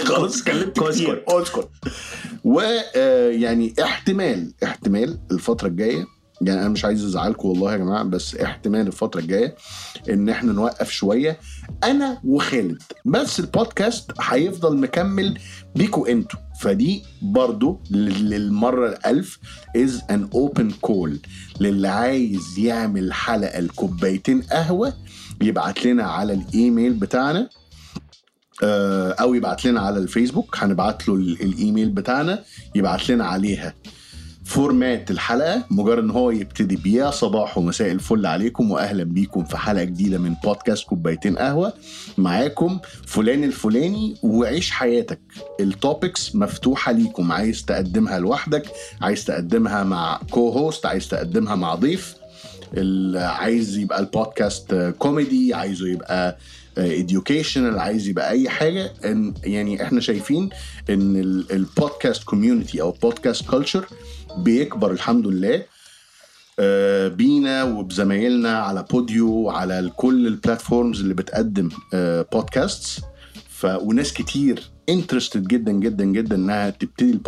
خلاص كلمت كتير اسكت. ويعني احتمال الفتره الجايه يعني انا مش عايز ازعلكم والله يا جماعه بس احتمال الفتره الجايه ان احنا نوقف شويه انا وخالد بس البودكاست هيفضل مكمل بيكو انتو. فدي برضو للمره 1000 از ان اوبن كول للي عايز يعمل حلقه الكوبايتين قهوه يبعت لنا على الايميل بتاعنا او يبعت لنا على الفيسبوك. هنبعت له الايميل بتاعنا يبعت لنا عليها فورمات الحلقة. مجرد ان هو يبتدي بيا صباح ومساء الفل عليكم واهلا بيكم في حلقة جديدة من بودكاست كوبايتين قهوة معاكم فلان الفلاني وعيش حياتك. التوبكس مفتوحة ليكم. عايز تقدمها لوحدك عايز تقدمها مع كو هوست عايز تقدمها مع ضيف. عايز يبقى البودكاست كوميدي عايزه يبقى educational عايز يبقى اي حاجة. يعني احنا شايفين ان البودكاست كوميونتي او بودكاست كلتشر بيكبر الحمد لله بينا وبزمايلنا على بوديو على كل البلاتفورمز اللي بتقدم بودكاستس. وناس كتير انترستد جدا جدا جدا انها تبتدي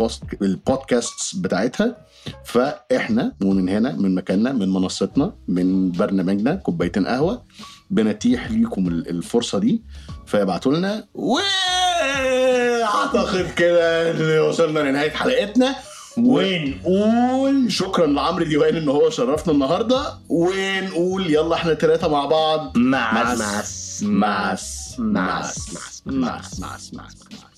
البودكاستس بتاعتها. فاحنا ومن هنا من مكاننا من منصتنا من برنامجنا كوبايتين قهوة بنتيح ليكم الفرصة دي. فيبعتوا لنا وعتقد كده اللي وصلنا لنهاية حلقتنا ونقول شكرا لعمرو ديوان ان هو شرفنا النهارده. ونقول يلا احنا 3 مع بعض مع مع مع مع مع مع